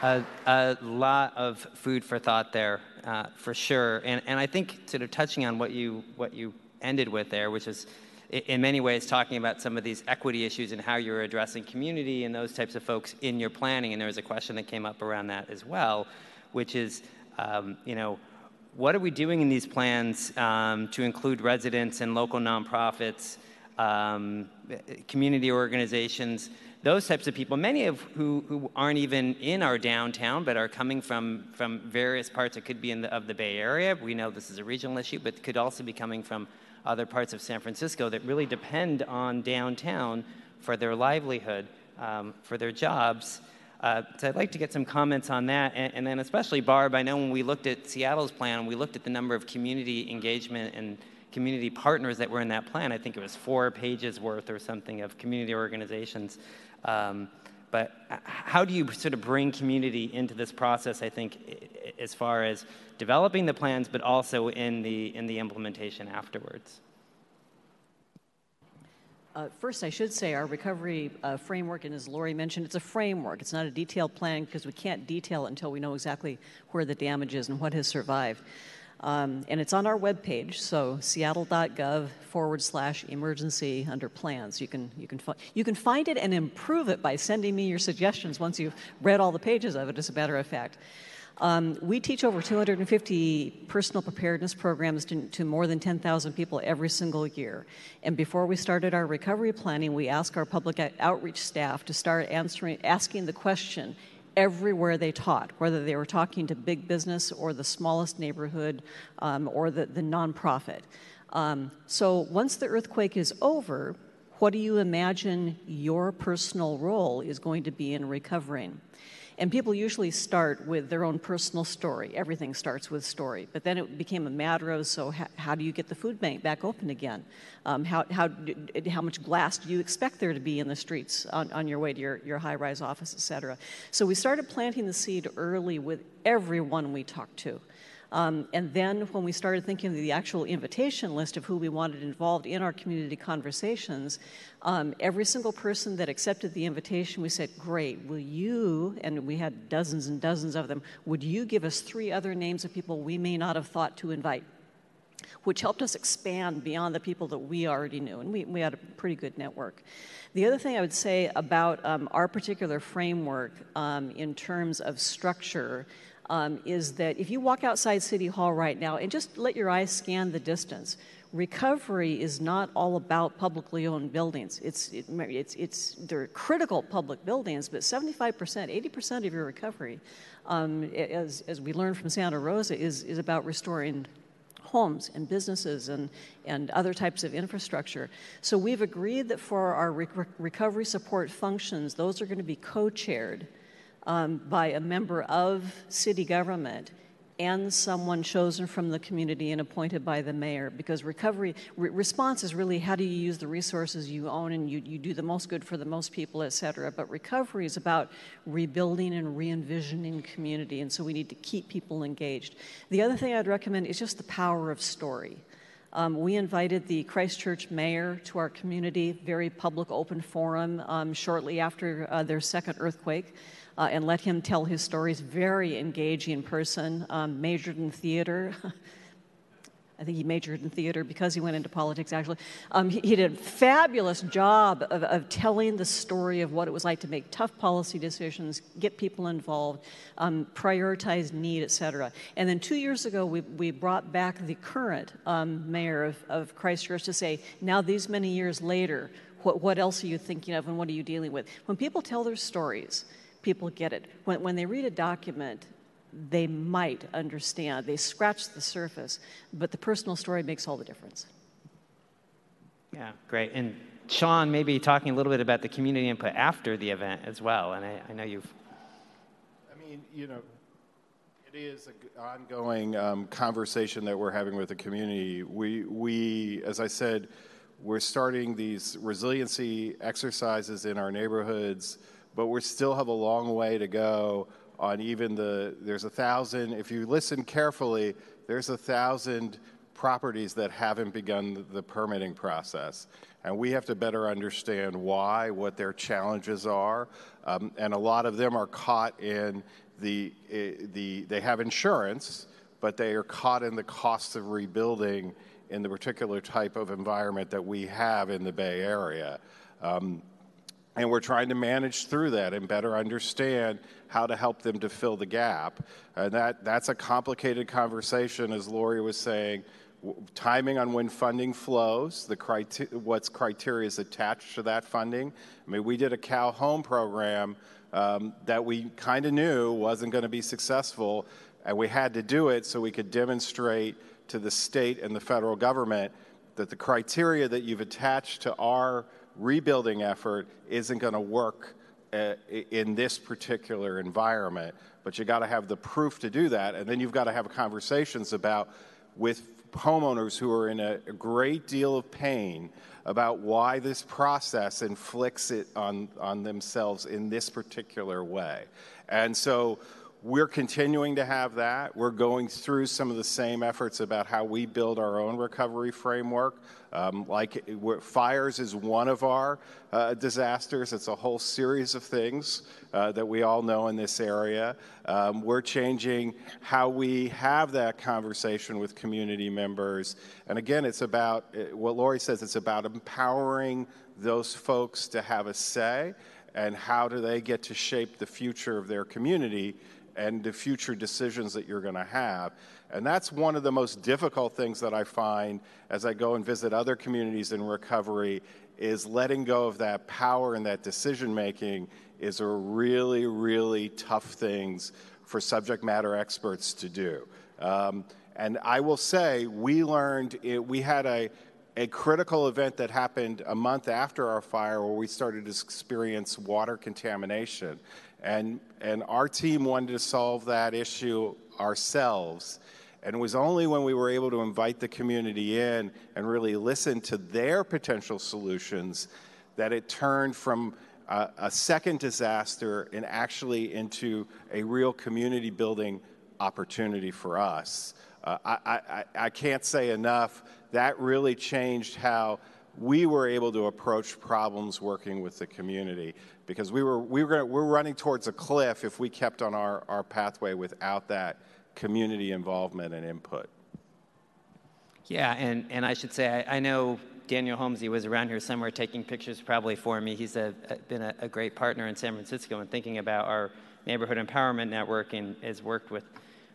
Uh, a lot of food for thought there, uh, for sure. And, and I think sort of touching on what you, what you ended with there, which is in many ways talking about some of these equity issues and how you're addressing community and those types of folks in your planning. And there was a question that came up around that as well, which is, um, you know, what are we doing in these plans um, to include residents and local nonprofits, um, community organizations, those types of people, many of who, who aren't even in our downtown, but are coming from, from various parts. It could be in the, of the Bay Area. We know this is a regional issue, but could also be coming from other parts of San Francisco that really depend on downtown for their livelihood, um, for their jobs. Uh, so I'd like to get some comments on that. And, and then especially, Barb, I know when we looked at Seattle's plan, we looked at the number of community engagement and community partners that were in that plan. I think it was four pages worth or something of community organizations. Um, but how do you sort of bring community into this process, I think, as far as developing the plans, but also in the, in the implementation afterwards? Uh, first, I should say our recovery uh, framework, and as Lori mentioned, it's a framework. It's not a detailed plan because we can't detail it until we know exactly where the damage is and what has survived. Um, and it's on our webpage, so seattle.gov forward slash emergency under plans. You can, you, can you can find it and improve it by sending me your suggestions once you've read all the pages of it, as a matter of fact. Um, we teach over two hundred fifty personal preparedness programs to, to more than ten thousand people every single year. And before we started our recovery planning, we asked our public outreach staff to start answering, asking the question everywhere they taught, whether they were talking to big business or the smallest neighborhood um, or the, the nonprofit. Um, so once the earthquake is over, what do you imagine your personal role is going to be in recovering? And people usually start with their own personal story. Everything starts with story. But then it became a matter of, so how, how do you get the food bank back open again? Um, how, how, how much glass do you expect there to be in the streets on, on your way to your, your high-rise office, et cetera? So we started planting the seed early with everyone we talked to. Um, and then when we started thinking of the actual invitation list of who we wanted involved in our community conversations, um, every single person that accepted the invitation, we said, great, will you, and we had dozens and dozens of them, would you give us three other names of people we may not have thought to invite? Which helped us expand beyond the people that we already knew, and we, we had a pretty good network. The other thing I would say about um, our particular framework um, in terms of structure Um, is that if you walk outside City Hall right now and just let your eyes scan the distance, recovery is not all about publicly owned buildings. It's, it, it's, it's, they're critical public buildings, but seventy-five percent, eighty percent of your recovery, um, as, as we learned from Santa Rosa, is, is about restoring homes and businesses and, and other types of infrastructure. So we've agreed that for our re recovery support functions, those are going to be co-chaired um, by a member of city government and someone chosen from the community and appointed by the mayor, because recovery, re response is really how do you use the resources you own and you, you do the most good for the most people, et cetera. But recovery is about rebuilding and re-envisioning community, and so we need to keep people engaged. The other thing I'd recommend is just the power of story. Um, we invited the Christchurch mayor to our community, very public open forum, um, shortly after uh, their second earthquake, uh, and let him tell his stories. Very engaging person, um, majored in theater. I think he majored in theater because he went into politics, actually. Um, he, he did a fabulous job of, of telling the story of what it was like to make tough policy decisions, get people involved, um, prioritize need, et cetera. And then two years ago, we, we brought back the current um, mayor of, of Christchurch to say, now these many years later, what, what else are you thinking of and what are you dealing with? When people tell their stories, people get it. When, when they read a document, they might understand. They scratch the surface, but the personal story makes all the difference. Yeah, great. And Sean, maybe talking a little bit about the community input after the event as well. And I, I know you've... I mean, you know, it is an ongoing um, conversation that we're having with the community. We, we, as I said, we're starting these resiliency exercises in our neighborhoods, but we still have a long way to go on even the, there's a thousand, if you listen carefully, there's a thousand properties that haven't begun the permitting process. And we have to better understand why, what their challenges are. Um, and a lot of them are caught in the, the, they have insurance, but they are caught in the cost of rebuilding in the particular type of environment that we have in the Bay Area. Um, And we're trying to manage through that and better understand how to help them to fill the gap. And that, that's a complicated conversation, as Lori was saying, w timing on when funding flows, the criter what's criteria is attached to that funding. I mean, we did a Cal Home program um, that we kind of knew wasn't going to be successful, and we had to do it so we could demonstrate to the state and the federal government that the criteria that you've attached to our rebuilding effort isn't going to work uh, in this particular environment, but you got to have the proof to do that, and then you've got to have conversations about with homeowners who are in a great deal of pain about why this process inflicts it on, on themselves in this particular way. And so we're continuing to have that. We're going through some of the same efforts about how we build our own recovery framework. Um, like fires is one of our uh, disasters. It's a whole series of things uh, that we all know in this area. Um, we're changing how we have that conversation with community members. And again, it's about, what Lori says, it's about empowering those folks to have a say and how do they get to shape the future of their community and the future decisions that you're going to have. And that's one of the most difficult things that I find as I go and visit other communities in recovery, is letting go of that power and that decision-making is a really, really tough things for subject matter experts to do. Um, and I will say we learned, it, we had a, a critical event that happened a month after our fire where we started to experience water contamination. And, and our team wanted to solve that issue ourselves. And it was only when we were able to invite the community in and really listen to their potential solutions that it turned from a, a second disaster and actually into a real community building opportunity for us. Uh, I, I, I can't say enough. That really changed how we were able to approach problems working with the community, because we were, we were, gonna, we were running towards a cliff if we kept on our, our pathway without that community involvement and input. Yeah, and, and I should say, I, I know Daniel Holmesy was around here somewhere taking pictures probably for me. He's a, been a, a great partner in San Francisco and thinking about our Neighborhood Empowerment Network, and has worked with,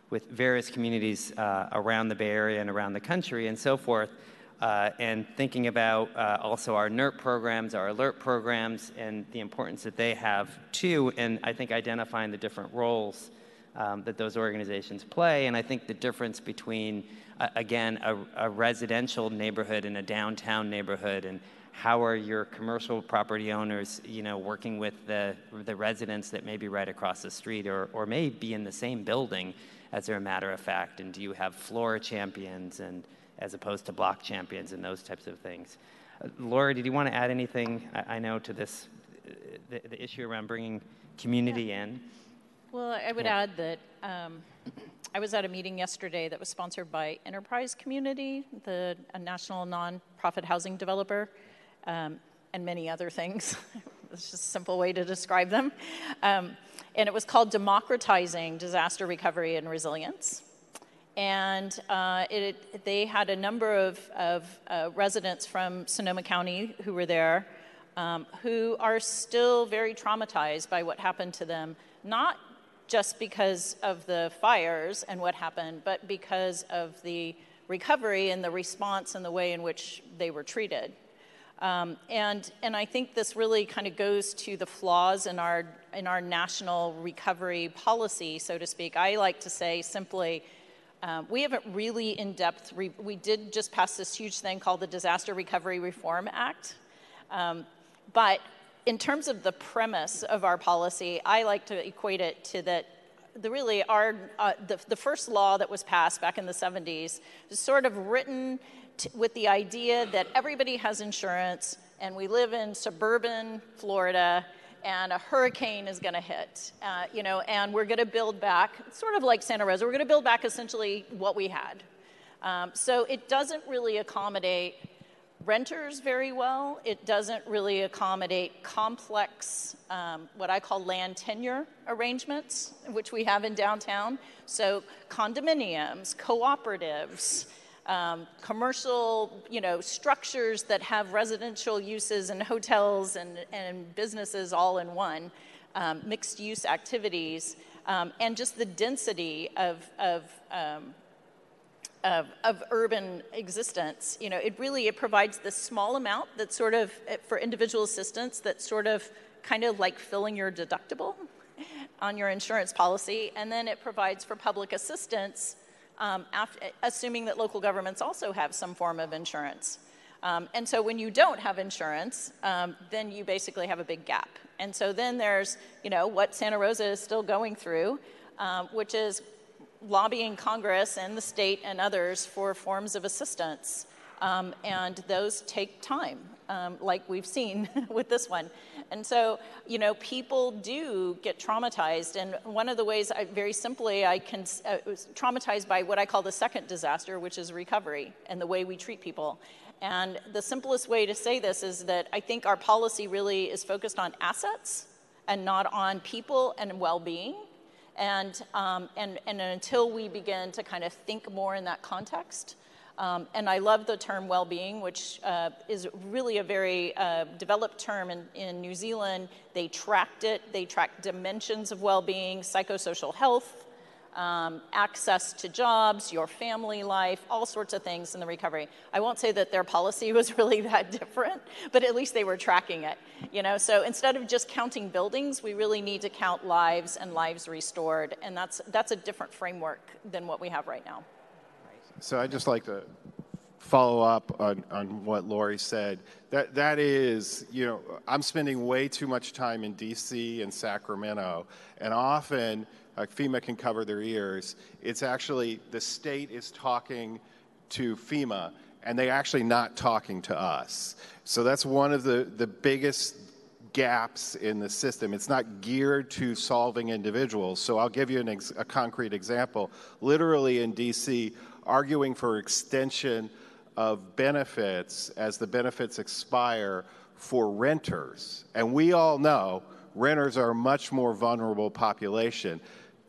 with various communities uh, around the Bay Area and around the country and so forth. uh, and thinking about uh, also our NERP programs, our alert programs, and the importance that they have too, and I think identifying the different roles um, that those organizations play. And I think the difference between, uh, again, a, a residential neighborhood and a downtown neighborhood, and how are your commercial property owners, you know, working with the, the residents that may be right across the street, or, or may be in the same building, as a matter of fact, and do you have floor champions and as opposed to block champions and those types of things? Uh, Laura, did you want to add anything, I, I know, to this, the, the issue around bringing community yeah. in? Well, I would yeah. add that um, I was at a meeting yesterday that was sponsored by Enterprise Community, the a national nonprofit housing developer, um, and many other things. It's just a simple way to describe them. Um, and it was called Democratizing Disaster Recovery and Resilience. And uh, it, it, they had a number of, of uh, residents from Sonoma County who were there, um, who are still very traumatized by what happened to them, not just because of the fires and what happened, but because of the recovery and the response and the way in which they were treated. Um, and, and I think this really kind of goes to the flaws in our, in our national recovery policy, so to speak. I like to say simply, uh, we haven't really in-depth, re we did just pass this huge thing called the Disaster Recovery Reform Act. Um, but in terms of the premise of our policy, I like to equate it to that the really our, uh, the, the first law that was passed back in the seventies was sort of written T with the idea that everybody has insurance and we live in suburban Florida and a hurricane is gonna hit, uh, you know, and we're gonna build back, sort of like Santa Rosa, we're gonna build back essentially what we had. Um, so it doesn't really accommodate renters very well. It doesn't really accommodate complex, um, what I call land tenure arrangements, which we have in downtown. So condominiums, cooperatives, Um, commercial, you know, structures that have residential uses and hotels and, and businesses all in one, um, mixed use activities, um, and just the density of, of, um, of, of urban existence. You know, it really, it provides this small amount that sort of, for individual assistance, that's sort of kind of like filling your deductible on your insurance policy, and then it provides for public assistance, Um, after, assuming that local governments also have some form of insurance. Um, and so when you don't have insurance, um, then you basically have a big gap. And so then there's, you know, what Santa Rosa is still going through, um, which is lobbying Congress and the state and others for forms of assistance. Um, and those take time, um, like we've seen with this one. And so, you know, people do get traumatized, and one of the ways, I, very simply, I can, uh, was traumatized by what I call the second disaster, which is recovery and the way we treat people. And the simplest way to say this is that I think our policy really is focused on assets and not on people and well-being. And, um, and, and until we begin to kind of think more in that context, Um, and I love the term well-being, which uh, is really a very uh, developed term in, in New Zealand. They tracked it. They tracked dimensions of well-being, psychosocial health, um, access to jobs, your family life, all sorts of things in the recovery. I won't say that their policy was really that different, but at least they were tracking it. You know, so instead of just counting buildings, we really need to count lives and lives restored, and that's, that's a different framework than what we have right now. So I'd just like to follow up on, on what Lori said. That, that is, you know, I'm spending way too much time in D C and Sacramento, and often, like, FEMA can cover their ears. It's actually, the state is talking to FEMA, and they're actually not talking to us. So that's one of the, the biggest gaps in the system. It's not geared to solving individuals. So I'll give you an ex a concrete example. Literally in D C, arguing for extension of benefits as the benefits expire for renters. And we all know renters are a much more vulnerable population.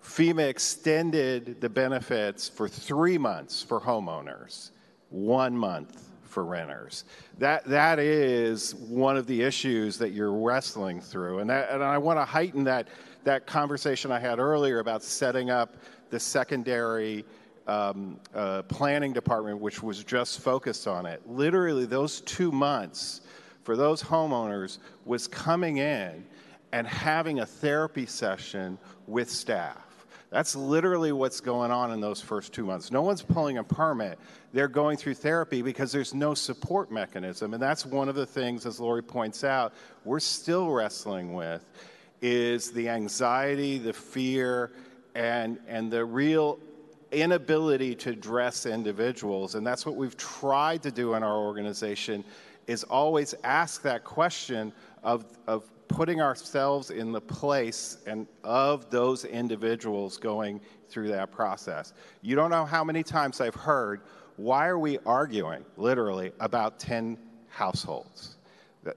FEMA extended the benefits for three months for homeowners, one month for renters. That, that is one of the issues that you're wrestling through. And, that, and I want to heighten that, that conversation I had earlier about setting up the secondary um, uh, planning department, which was just focused on it. Literally those two months for those homeowners was coming in and having a therapy session with staff. That's literally what's going on in those first two months. No one's pulling a permit. They're going through therapy because there's no support mechanism. And that's one of the things, as Lori points out, we're still wrestling with, is the anxiety, the fear, and, and the real inability to address individuals. And that's what we've tried to do in our organization, is always ask that question of, of putting ourselves in the place and of those individuals going through that process. You don't know how many times I've heard, why are we arguing, literally, about ten households?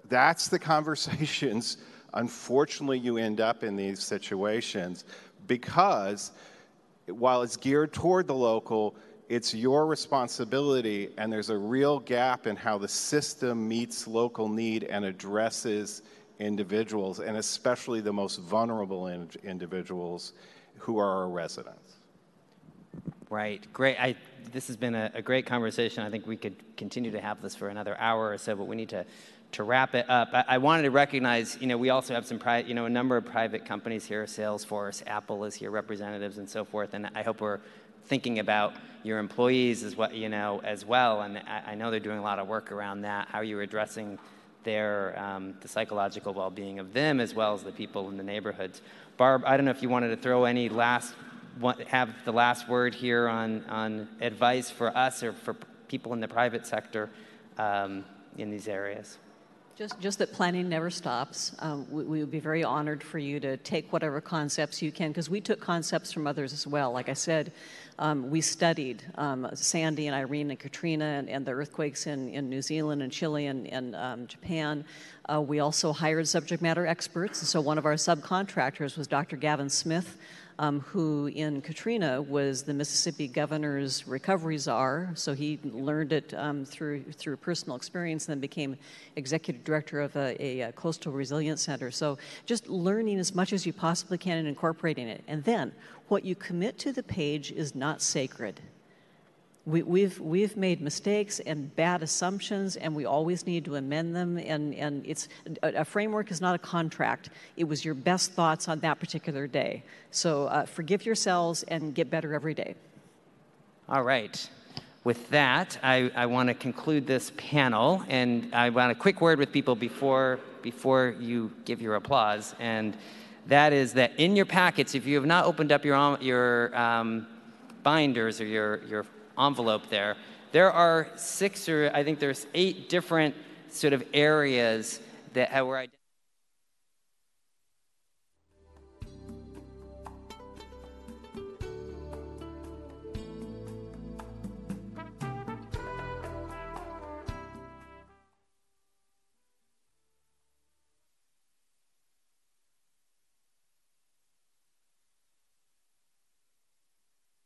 That's the conversations, unfortunately, you end up in these situations, because while it's geared toward the local, it's your responsibility, and there's a real gap in how the system meets local need and addresses individuals, and especially the most vulnerable in individuals who are our residents. Right. Great. I, this has been a, a great conversation. I think we could continue to have this for another hour or so, but we need to, to wrap it up. I, I wanted to recognize, you know, we also have some, pri you know, a number of private companies here, Salesforce, Apple is here, representatives and so forth, and I hope we're thinking about your employees as well, you know, as well, and I, I know they're doing a lot of work around that, how you're addressing their, um, the psychological well-being of them as well as the people in the neighborhoods. Barb, I don't know if you wanted to throw any last, have the last word here on, on advice for us or for people in the private sector um, in these areas. Just, just that planning never stops. Um, we, we would be very honored for you to take whatever concepts you can, because we took concepts from others as well. Like I said, um, we studied um, Sandy and Irene and Katrina and, and the earthquakes in, in New Zealand and Chile and, and um, Japan. Uh, we also hired subject matter experts. So one of our subcontractors was Doctor Gavin Smith, Um, who in Katrina was the Mississippi governor's recovery czar. So he learned it um, through through personal experience, and then became executive director of a, a, a coastal resilience center. So just learning as much as you possibly can and incorporating it. And then what you commit to the page is not sacred. We, we've, we've made mistakes and bad assumptions, and we always need to amend them. And, and it's, a, a framework is not a contract. It was your best thoughts on that particular day. So uh, forgive yourselves and get better every day. All right. With that, I, I want to conclude this panel. And I want a quick word with people before, before you give your applause. And that is that in your packets, if you have not opened up your, your um, binders or your, your envelope there, there are six or I think there's eight different sort of areas that were identified.